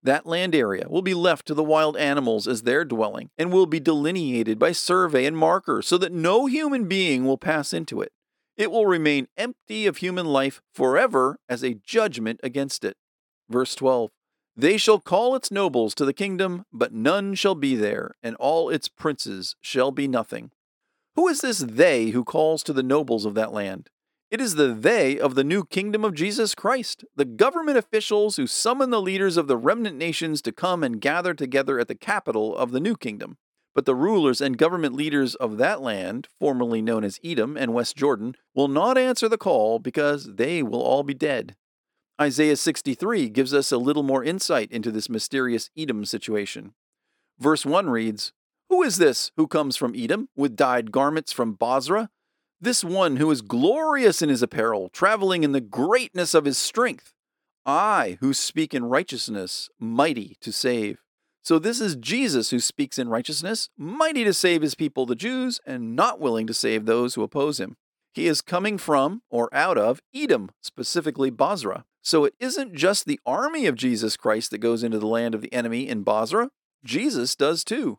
That land area will be left to the wild animals as their dwelling, and will be delineated by survey and marker so that no human being will pass into it. It will remain empty of human life forever as a judgment against it. Verse 12, they shall call its nobles to the kingdom, but none shall be there, and all its princes shall be nothing. Who is this they who calls to the nobles of that land? It is the they of the new kingdom of Jesus Christ, the government officials who summon the leaders of the remnant nations to come and gather together at the capital of the new kingdom. But the rulers and government leaders of that land, formerly known as Edom and West Jordan, will not answer the call because they will all be dead. Isaiah 63 gives us a little more insight into this mysterious Edom situation. Verse 1 reads, "Who is this who comes from Edom with dyed garments from Bozrah? This one who is glorious in his apparel, traveling in the greatness of his strength. I who speak in righteousness, mighty to save." So this is Jesus who speaks in righteousness, mighty to save his people, the Jews, and not willing to save those who oppose him. He is coming from, or out of, Edom, specifically Bozrah. So it isn't just the army of Jesus Christ that goes into the land of the enemy in Bozrah. Jesus does too.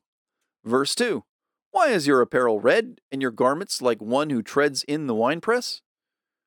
Verse 2, "Why is your apparel red, and your garments like one who treads in the winepress?"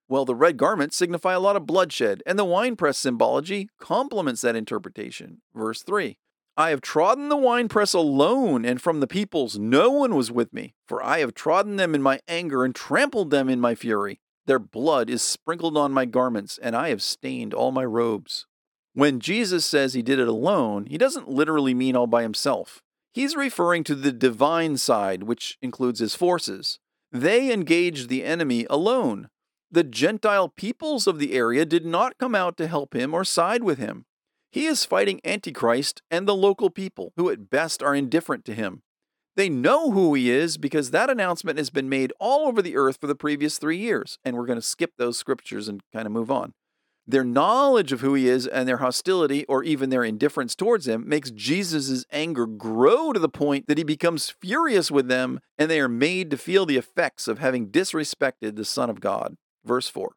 Well, the red garments signify a lot of bloodshed, and the winepress symbology complements that interpretation. Verse 3, "I have trodden the winepress alone, and from the peoples no one was with me. For I have trodden them in my anger and trampled them in my fury. Their blood is sprinkled on my garments, and I have stained all my robes." When Jesus says he did it alone, he doesn't literally mean all by himself. He's referring to the divine side, which includes his forces. They engaged the enemy alone. The Gentile peoples of the area did not come out to help him or side with him. He is fighting Antichrist and the local people, who at best are indifferent to him. They know who he is because that announcement has been made all over the earth for the previous 3 years, and we're going to skip those scriptures and kind of move on. Their knowledge of who he is and their hostility or even their indifference towards him makes Jesus' anger grow to the point that he becomes furious with them, and they are made to feel the effects of having disrespected the Son of God. Verse 4,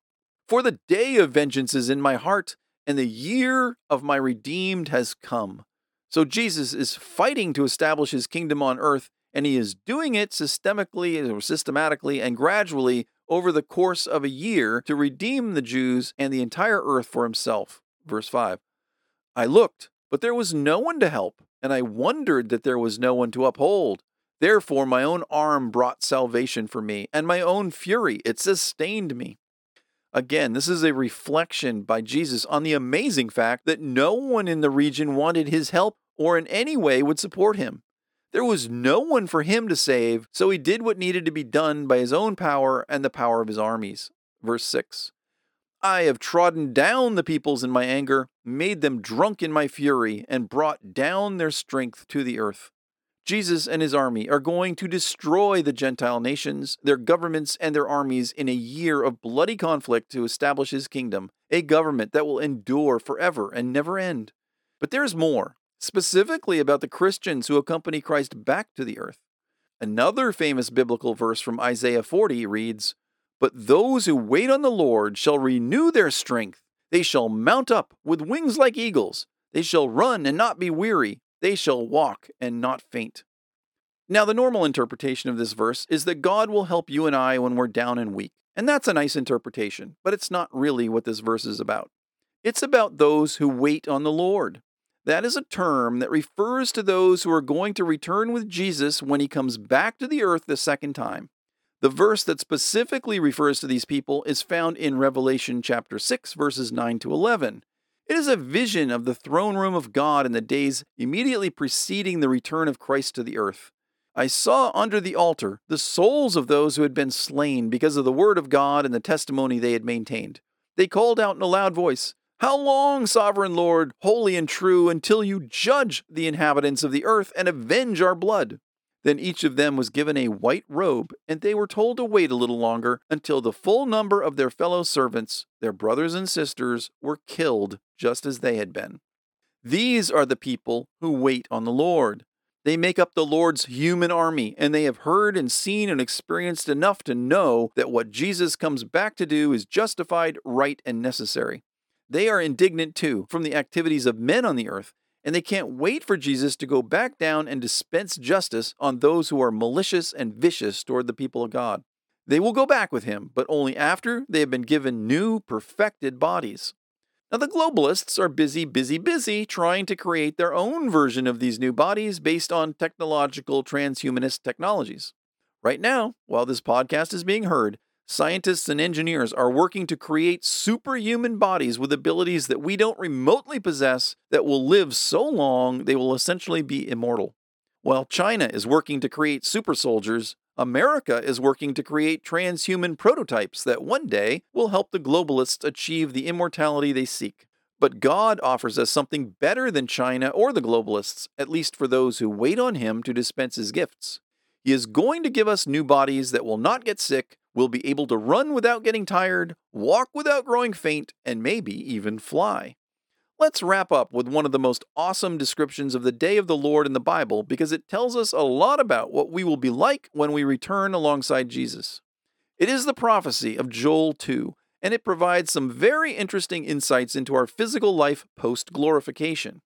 "For the day of vengeance is in my heart, and the year of my redeemed has come." So Jesus is fighting to establish his kingdom on earth, and he is doing it systematically and gradually over the course of a year to redeem the Jews and the entire earth for himself. Verse 5, "I looked, but there was no one to help, and I wondered that there was no one to uphold. Therefore my own arm brought salvation for me, and my own fury, it sustained me." Again, this is a reflection by Jesus on the amazing fact that no one in the region wanted his help or in any way would support him. There was no one for him to save, so he did what needed to be done by his own power and the power of his armies. Verse 6, "I have trodden down the peoples in my anger, made them drunk in my fury, and brought down their strength to the earth." Jesus and his army are going to destroy the Gentile nations, their governments, and their armies in a year of bloody conflict to establish his kingdom, a government that will endure forever and never end. But there's more, specifically about the Christians who accompany Christ back to the earth. Another famous biblical verse from Isaiah 40 reads, "But those who wait on the Lord shall renew their strength. They shall mount up with wings like eagles. They shall run and not be weary. They shall walk and not faint." Now, the normal interpretation of this verse is that God will help you and I when we're down and weak. And that's a nice interpretation, but it's not really what this verse is about. It's about those who wait on the Lord. That is a term that refers to those who are going to return with Jesus when he comes back to the earth the second time. The verse that specifically refers to these people is found in Revelation chapter 6, verses 9 to 11. It is a vision of the throne room of God in the days immediately preceding the return of Christ to the earth. "I saw under the altar the souls of those who had been slain because of the word of God and the testimony they had maintained. They called out in a loud voice, 'How long, sovereign Lord, holy and true, until you judge the inhabitants of the earth and avenge our blood?' Then each of them was given a white robe, and they were told to wait a little longer until the full number of their fellow servants, their brothers and sisters, were killed just as they had been." These are the people who wait on the Lord. They make up the Lord's human army, and they have heard and seen and experienced enough to know that what Jesus comes back to do is justified, right, and necessary. They are indignant too from the activities of men on the earth, and they can't wait for Jesus to go back down and dispense justice on those who are malicious and vicious toward the people of God. They will go back with him, but only after they have been given new, perfected bodies. Now, the globalists are busy trying to create their own version of these new bodies based on technological transhumanist technologies. Right now, while this podcast is being heard, scientists and engineers are working to create superhuman bodies with abilities that we don't remotely possess that will live so long they will essentially be immortal. While China is working to create super soldiers, America is working to create transhuman prototypes that one day will help the globalists achieve the immortality they seek. But God offers us something better than China or the globalists, at least for those who wait on Him to dispense His gifts. He is going to give us new bodies that will not get sick, will be able to run without getting tired, walk without growing faint, and maybe even fly. Let's wrap up with one of the most awesome descriptions of the day of the Lord in the Bible, because it tells us a lot about what we will be like when we return alongside Jesus. It is the prophecy of Joel 2, and it provides some very interesting insights into our physical life post-glorification.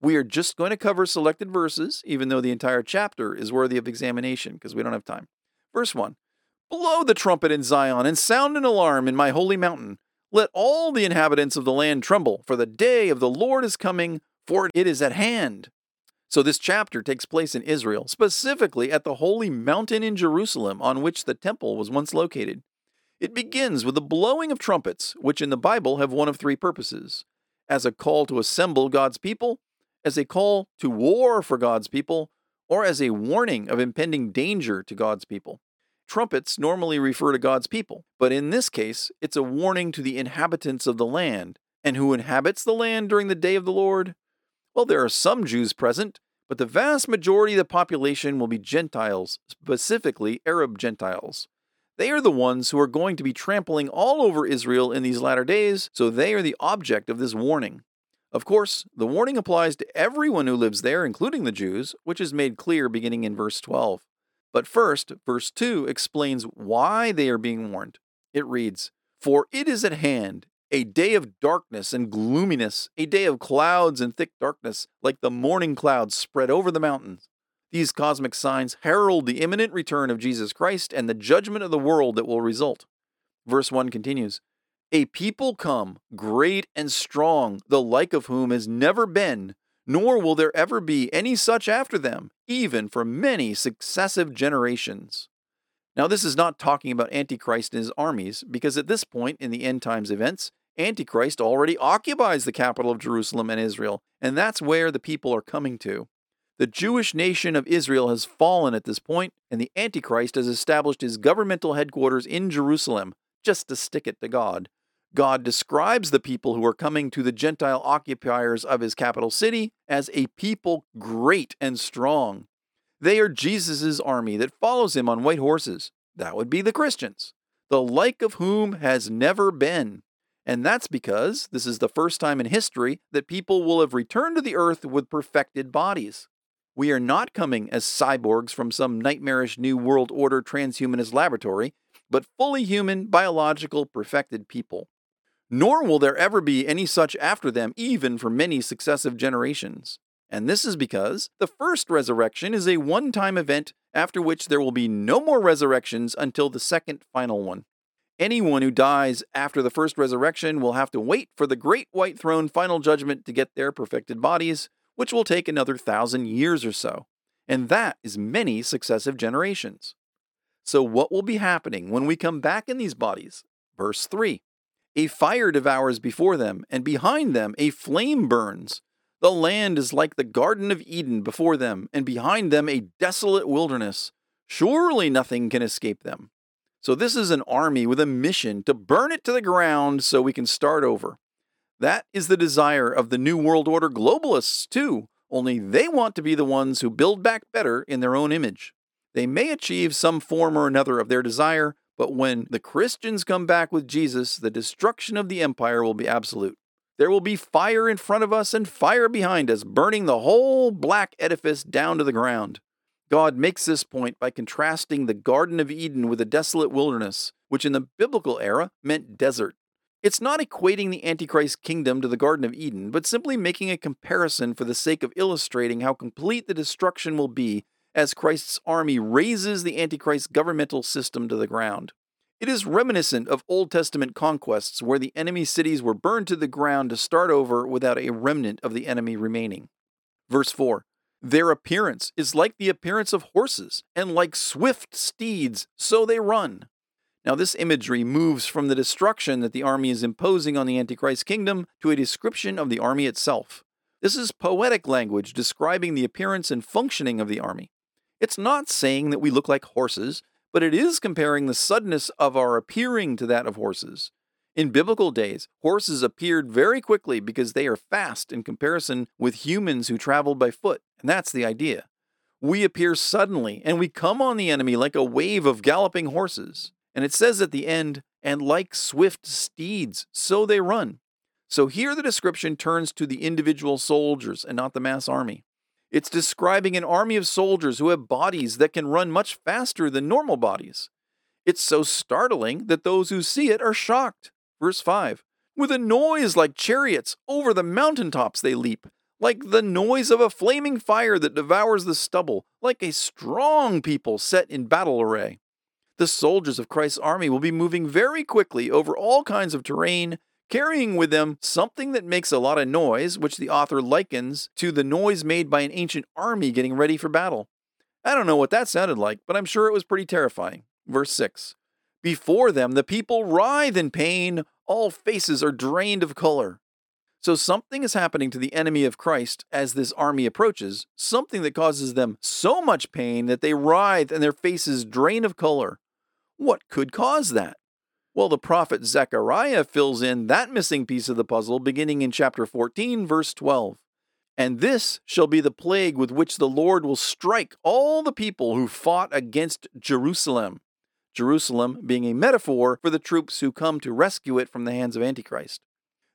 We are just going to cover selected verses, even though the entire chapter is worthy of examination, because we don't have time. Verse 1, "Blow the trumpet in Zion and sound an alarm in my holy mountain. Let all the inhabitants of the land tremble, for the day of the Lord is coming, for it is at hand." So this chapter takes place in Israel, specifically at the holy mountain in Jerusalem, on which the temple was once located. It begins with the blowing of trumpets, which in the Bible have one of three purposes: as a call to assemble God's people, as a call to war for God's people, or as a warning of impending danger to God's people. Trumpets normally refer to God's people, but in this case, it's a warning to the inhabitants of the land. And who inhabits the land during the day of the Lord? Well, there are some Jews present, but the vast majority of the population will be Gentiles, specifically Arab Gentiles. They are the ones who are going to be trampling all over Israel in these latter days, so they are the object of this warning. Of course, the warning applies to everyone who lives there, including the Jews, which is made clear beginning in verse 12. But first, verse 2 explains why they are being warned. It reads, "For it is at hand, a day of darkness and gloominess, a day of clouds and thick darkness, like the morning clouds spread over the mountains." These cosmic signs herald the imminent return of Jesus Christ and the judgment of the world that will result. Verse 1 continues, "A people come, great and strong, the like of whom has never been, nor will there ever be any such after them, even for many successive generations." Now, this is not talking about Antichrist and his armies, because at this point in the end times events, Antichrist already occupies the capital of Jerusalem and Israel, and that's where the people are coming to. The Jewish nation of Israel has fallen at this point, and the Antichrist has established his governmental headquarters in Jerusalem, just to stick it to God. God describes the people who are coming to the Gentile occupiers of his capital city as a people great and strong. They are Jesus' army that follows him on white horses. That would be the Christians, the like of whom has never been. And that's because this is the first time in history that people will have returned to the earth with perfected bodies. We are not coming as cyborgs from some nightmarish New World Order transhumanist laboratory, but fully human, biological, perfected people. Nor will there ever be any such after them, even for many successive generations. And this is because the first resurrection is a one-time event, after which there will be no more resurrections until the second final one. Anyone who dies after the first resurrection will have to wait for the great white throne final judgment to get their perfected bodies, which will take another 1,000 years or so. And that is many successive generations. So what will be happening when we come back in these bodies? Verse 3. "A fire devours before them, and behind them a flame burns. The land is like the Garden of Eden before them, and behind them a desolate wilderness. Surely nothing can escape them." So this is an army with a mission to burn it to the ground so we can start over. That is the desire of the New World Order globalists too, only they want to be the ones who build back better in their own image. They may achieve some form or another of their desire, but when the Christians come back with Jesus, the destruction of the empire will be absolute. There will be fire in front of us and fire behind us, burning the whole black edifice down to the ground. God makes this point by contrasting the Garden of Eden with a desolate wilderness, which in the biblical era meant desert. It's not equating the Antichrist kingdom to the Garden of Eden, but simply making a comparison for the sake of illustrating how complete the destruction will be as Christ's army raises the Antichrist's governmental system to the ground. It is reminiscent of Old Testament conquests where the enemy cities were burned to the ground to start over without a remnant of the enemy remaining. Verse 4, "Their appearance is like the appearance of horses, and like swift steeds, so they run." Now, this imagery moves from the destruction that the army is imposing on the Antichrist kingdom to a description of the army itself. This is poetic language describing the appearance and functioning of the army. It's not saying that we look like horses, but it is comparing the suddenness of our appearing to that of horses. In biblical days, horses appeared very quickly because they are fast in comparison with humans who traveled by foot, and that's the idea. We appear suddenly, and we come on the enemy like a wave of galloping horses. And it says at the end, and like swift steeds, so they run. So here the description turns to the individual soldiers and not the mass army. It's describing an army of soldiers who have bodies that can run much faster than normal bodies. It's so startling that those who see it are shocked. Verse 5, with a noise like chariots, over the mountaintops they leap, like the noise of a flaming fire that devours the stubble, like a strong people set in battle array. The soldiers of Christ's army will be moving very quickly over all kinds of terrain, carrying with them something that makes a lot of noise, which the author likens to the noise made by an ancient army getting ready for battle. I don't know what that sounded like, but I'm sure it was pretty terrifying. Verse 6. Before them the people writhe in pain, all faces are drained of color. So something is happening to the enemy of Christ as this army approaches, something that causes them so much pain that they writhe and their faces drain of color. What could cause that? Well, the prophet Zechariah fills in that missing piece of the puzzle beginning in chapter 14, verse 12. And this shall be the plague with which the Lord will strike all the people who fought against Jerusalem. Jerusalem being a metaphor for the troops who come to rescue it from the hands of Antichrist.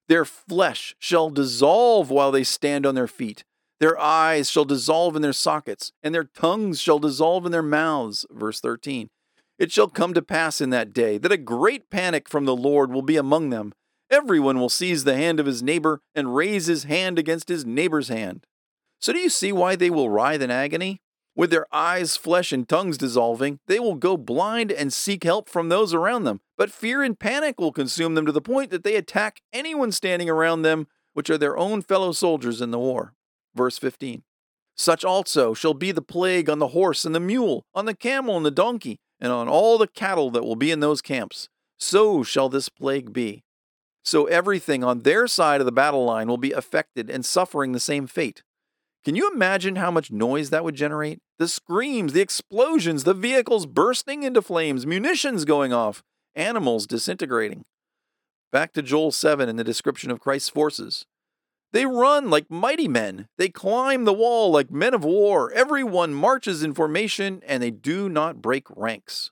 Their flesh shall dissolve while they stand on their feet. Their eyes shall dissolve in their sockets, and their tongues shall dissolve in their mouths. Verse 13. It shall come to pass in that day that a great panic from the Lord will be among them. Everyone will seize the hand of his neighbor and raise his hand against his neighbor's hand. So do you see why they will writhe in agony? With their eyes, flesh, and tongues dissolving, they will go blind and seek help from those around them. But fear and panic will consume them to the point that they attack anyone standing around them, which are their own fellow soldiers in the war. Verse 15. Such also shall be the plague on the horse and the mule, on the camel and the donkey, and on all the cattle that will be in those camps. So shall this plague be. So everything on their side of the battle line will be affected and suffering the same fate. Can you imagine how much noise that would generate? The screams, the explosions, the vehicles bursting into flames, munitions going off, animals disintegrating. Back to Joel 7 in the description of Christ's forces. They run like mighty men. They climb the wall like men of war. Everyone marches in formation, and they do not break ranks.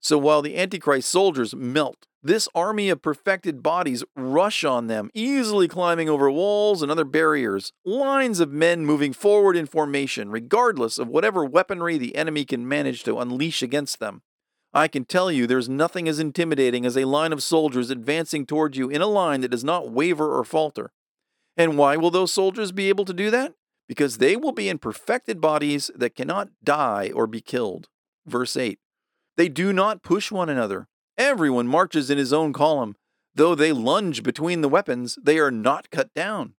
So while the Antichrist soldiers melt, this army of perfected bodies rush on them, easily climbing over walls and other barriers, lines of men moving forward in formation, regardless of whatever weaponry the enemy can manage to unleash against them. I can tell you there's nothing as intimidating as a line of soldiers advancing toward you in a line that does not waver or falter. And why will those soldiers be able to do that? Because they will be in perfected bodies that cannot die or be killed. Verse 8. They do not push one another. Everyone marches in his own column. Though they lunge between the weapons, they are not cut down.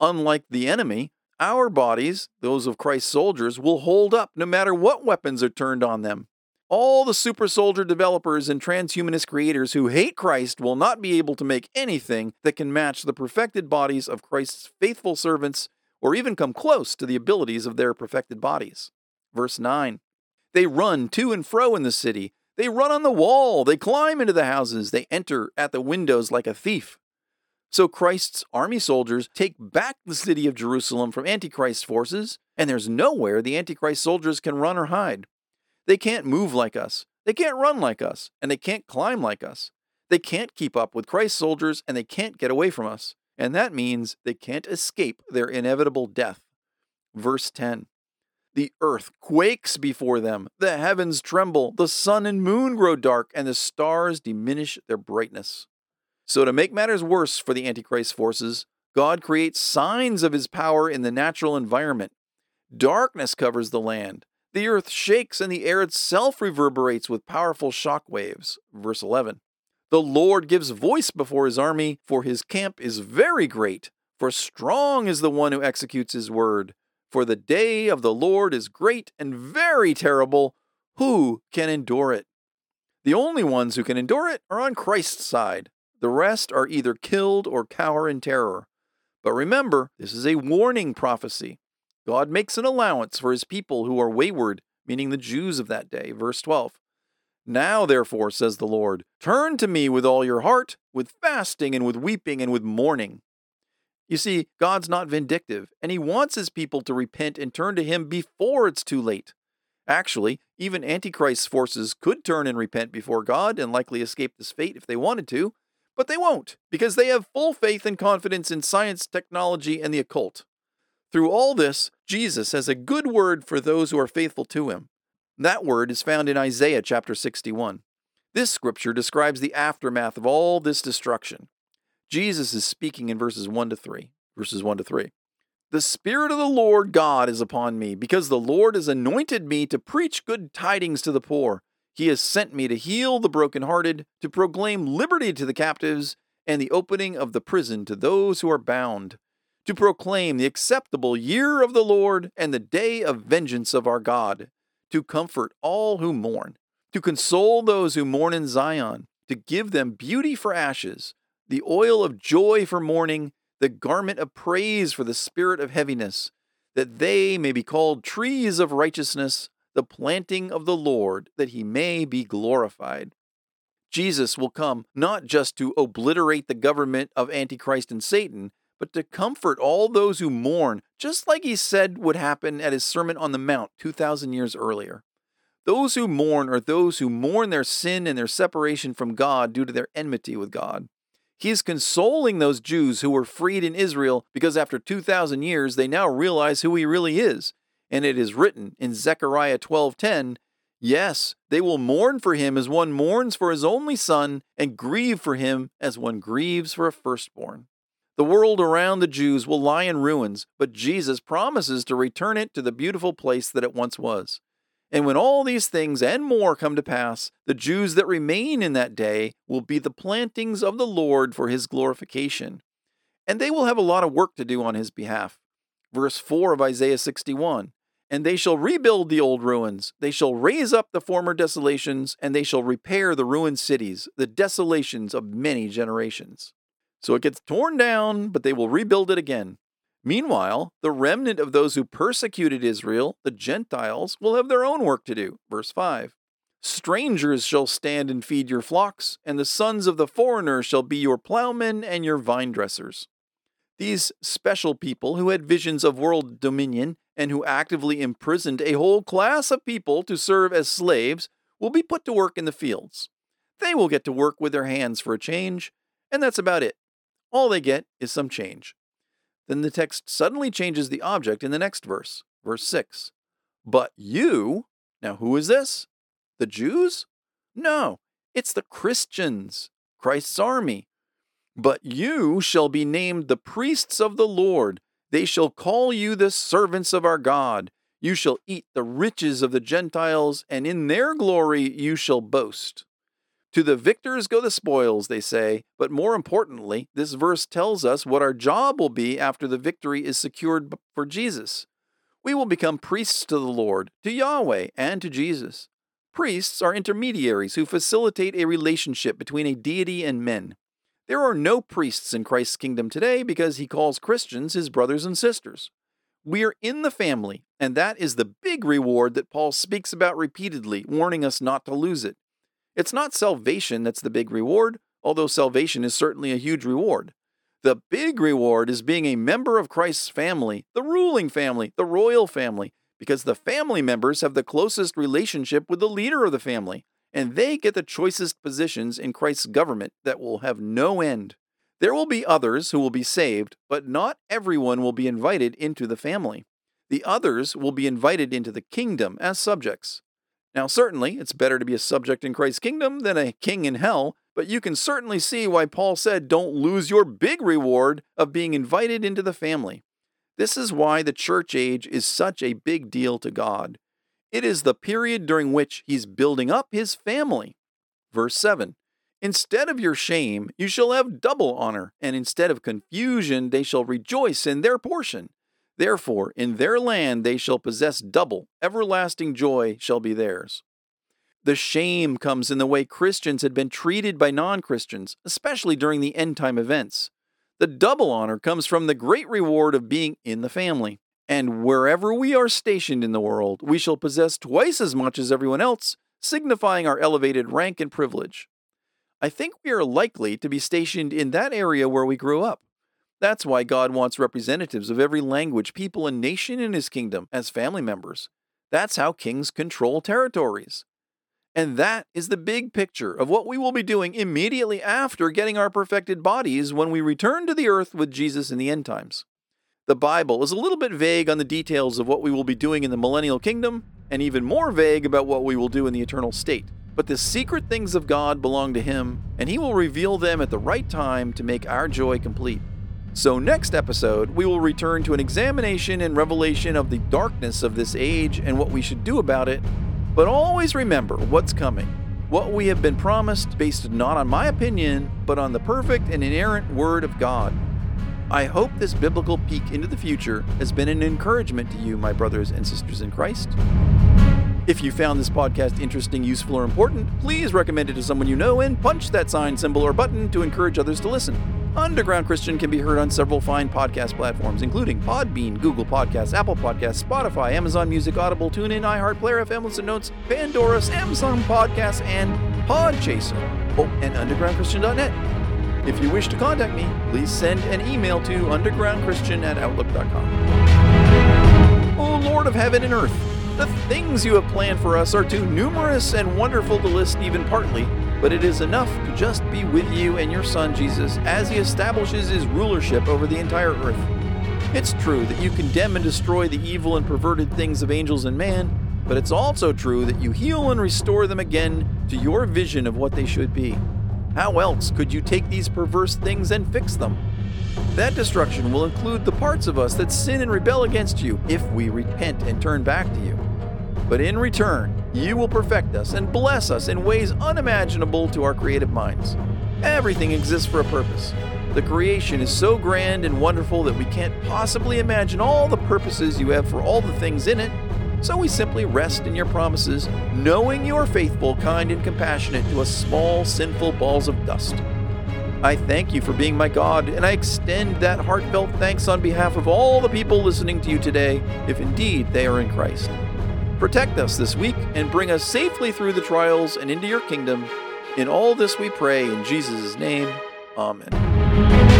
Unlike the enemy, our bodies, those of Christ's soldiers, will hold up no matter what weapons are turned on them. All the super soldier developers and transhumanist creators who hate Christ will not be able to make anything that can match the perfected bodies of Christ's faithful servants or even come close to the abilities of their perfected bodies. Verse 9. They run to and fro in the city. They run on the wall. They climb into the houses. They enter at the windows like a thief. So Christ's army soldiers take back the city of Jerusalem from Antichrist's forces, and there's nowhere the Antichrist soldiers can run or hide. They can't move like us, they can't run like us, and they can't climb like us. They can't keep up with Christ's soldiers, and they can't get away from us. And that means they can't escape their inevitable death. Verse 10. The earth quakes before them, the heavens tremble, the sun and moon grow dark, and the stars diminish their brightness. So to make matters worse for the Antichrist's forces, God creates signs of his power in the natural environment. Darkness covers the land. The earth shakes and the air itself reverberates with powerful shock waves. Verse 11. The Lord gives voice before his army, for his camp is very great. For strong is the one who executes his word. For the day of the Lord is great and very terrible. Who can endure it? The only ones who can endure it are on Christ's side. The rest are either killed or cower in terror. But remember, this is a warning prophecy. God makes an allowance for his people who are wayward, meaning the Jews of that day. Verse 12. Now, therefore, says the Lord, turn to me with all your heart, with fasting and with weeping and with mourning. You see, God's not vindictive, and he wants his people to repent and turn to him before it's too late. Actually, even Antichrist's forces could turn and repent before God and likely escape this fate if they wanted to, but they won't, because they have full faith and confidence in science, technology, and the occult. Through all this, Jesus has a good word for those who are faithful to him. That word is found in Isaiah chapter 61. This scripture describes the aftermath of all this destruction. Jesus is speaking in verses 1 to 3. The Spirit of the Lord God is upon me, because the Lord has anointed me to preach good tidings to the poor. He has sent me to heal the brokenhearted, to proclaim liberty to the captives, and the opening of the prison to those who are bound, to proclaim the acceptable year of the Lord and the day of vengeance of our God, to comfort all who mourn, to console those who mourn in Zion, to give them beauty for ashes, the oil of joy for mourning, the garment of praise for the spirit of heaviness, that they may be called trees of righteousness, the planting of the Lord, that he may be glorified. Jesus will come not just to obliterate the government of Antichrist and Satan, but to comfort all those who mourn, just like he said would happen at his Sermon on the Mount 2,000 years earlier. Those who mourn are those who mourn their sin and their separation from God due to their enmity with God. He is consoling those Jews who were freed in Israel because after 2,000 years, they now realize who he really is. And it is written in Zechariah 12:10, yes, they will mourn for him as one mourns for his only son and grieve for him as one grieves for a firstborn. The world around the Jews will lie in ruins, but Jesus promises to return it to the beautiful place that it once was. And when all these things and more come to pass, the Jews that remain in that day will be the plantings of the Lord for his glorification. And they will have a lot of work to do on his behalf. Verse 4 of Isaiah 61, and they shall rebuild the old ruins, they shall raise up the former desolations, and they shall repair the ruined cities, the desolations of many generations. So it gets torn down, but they will rebuild it again. Meanwhile, the remnant of those who persecuted Israel, the Gentiles, will have their own work to do. Verse 5. Strangers shall stand and feed your flocks, and the sons of the foreigner shall be your plowmen and your vine dressers. These special people who had visions of world dominion and who actively imprisoned a whole class of people to serve as slaves will be put to work in the fields. They will get to work with their hands for a change, and that's about it. All they get is some change. Then the text suddenly changes the object in the next verse, verse 6. But you, now who is this? The Jews? No, it's the Christians, Christ's army. But you shall be named the priests of the Lord. They shall call you the servants of our God. You shall eat the riches of the Gentiles, and in their glory you shall boast. To the victors go the spoils, they say, but more importantly, this verse tells us what our job will be after the victory is secured for Jesus. We will become priests to the Lord, to Yahweh, and to Jesus. Priests are intermediaries who facilitate a relationship between a deity and men. There are no priests in Christ's kingdom today because he calls Christians his brothers and sisters. We are in the family, and that is the big reward that Paul speaks about repeatedly, warning us not to lose it. It's not salvation that's the big reward, although salvation is certainly a huge reward. The big reward is being a member of Christ's family, the ruling family, the royal family, because the family members have the closest relationship with the leader of the family, and they get the choicest positions in Christ's government that will have no end. There will be others who will be saved, but not everyone will be invited into the family. The others will be invited into the kingdom as subjects. Now, certainly, it's better to be a subject in Christ's kingdom than a king in hell, but you can certainly see why Paul said, don't lose your big reward of being invited into the family. This is why the church age is such a big deal to God. It is the period during which he's building up his family. Verse 7, instead of your shame, you shall have double honor, and instead of confusion, they shall rejoice in their portion. Therefore, in their land they shall possess double, everlasting joy shall be theirs. The shame comes in the way Christians had been treated by non-Christians, especially during the end-time events. The double honor comes from the great reward of being in the family. And wherever we are stationed in the world, we shall possess twice as much as everyone else, signifying our elevated rank and privilege. I think we are likely to be stationed in that area where we grew up. That's why God wants representatives of every language, people, and nation in His kingdom as family members. That's how kings control territories. And that is the big picture of what we will be doing immediately after getting our perfected bodies when we return to the earth with Jesus in the end times. The Bible is a little bit vague on the details of what we will be doing in the millennial kingdom, and even more vague about what we will do in the eternal state. But the secret things of God belong to Him, and He will reveal them at the right time to make our joy complete. So next episode, we will return to an examination and revelation of the darkness of this age and what we should do about it. But always remember what's coming, what we have been promised based not on my opinion, but on the perfect and inerrant Word of God. I hope this biblical peek into the future has been an encouragement to you, my brothers and sisters in Christ. If you found this podcast interesting, useful, or important, please recommend it to someone you know and punch that sign, symbol, or button to encourage others to listen. Underground Christian can be heard on several fine podcast platforms, including Podbean, Google Podcasts, Apple Podcasts, Spotify, Amazon Music, Audible, TuneIn, iHeartPlayer, FM, Listen Notes, Pandora, Samsung Podcasts, and Podchaser. Oh, and undergroundchristian.net. If you wish to contact me, please send an email to undergroundchristian@outlook.com. O Lord of heaven and earth, the things you have planned for us are too numerous and wonderful to list even partly, but it is enough to just be with you and your Son Jesus as He establishes His rulership over the entire earth. It's true that you condemn and destroy the evil and perverted things of angels and man, but it's also true that you heal and restore them again to your vision of what they should be. How else could you take these perverse things and fix them? That destruction will include the parts of us that sin and rebel against you if we repent and turn back to you. But in return, you will perfect us and bless us in ways unimaginable to our creative minds. Everything exists for a purpose. The creation is so grand and wonderful that we can't possibly imagine all the purposes you have for all the things in it. So we simply rest in your promises, knowing you are faithful, kind, and compassionate to us small, sinful balls of dust. I thank you for being my God, and I extend that heartfelt thanks on behalf of all the people listening to you today, if indeed they are in Christ. Protect us this week and bring us safely through the trials and into your kingdom. In all this we pray in Jesus' name. Amen.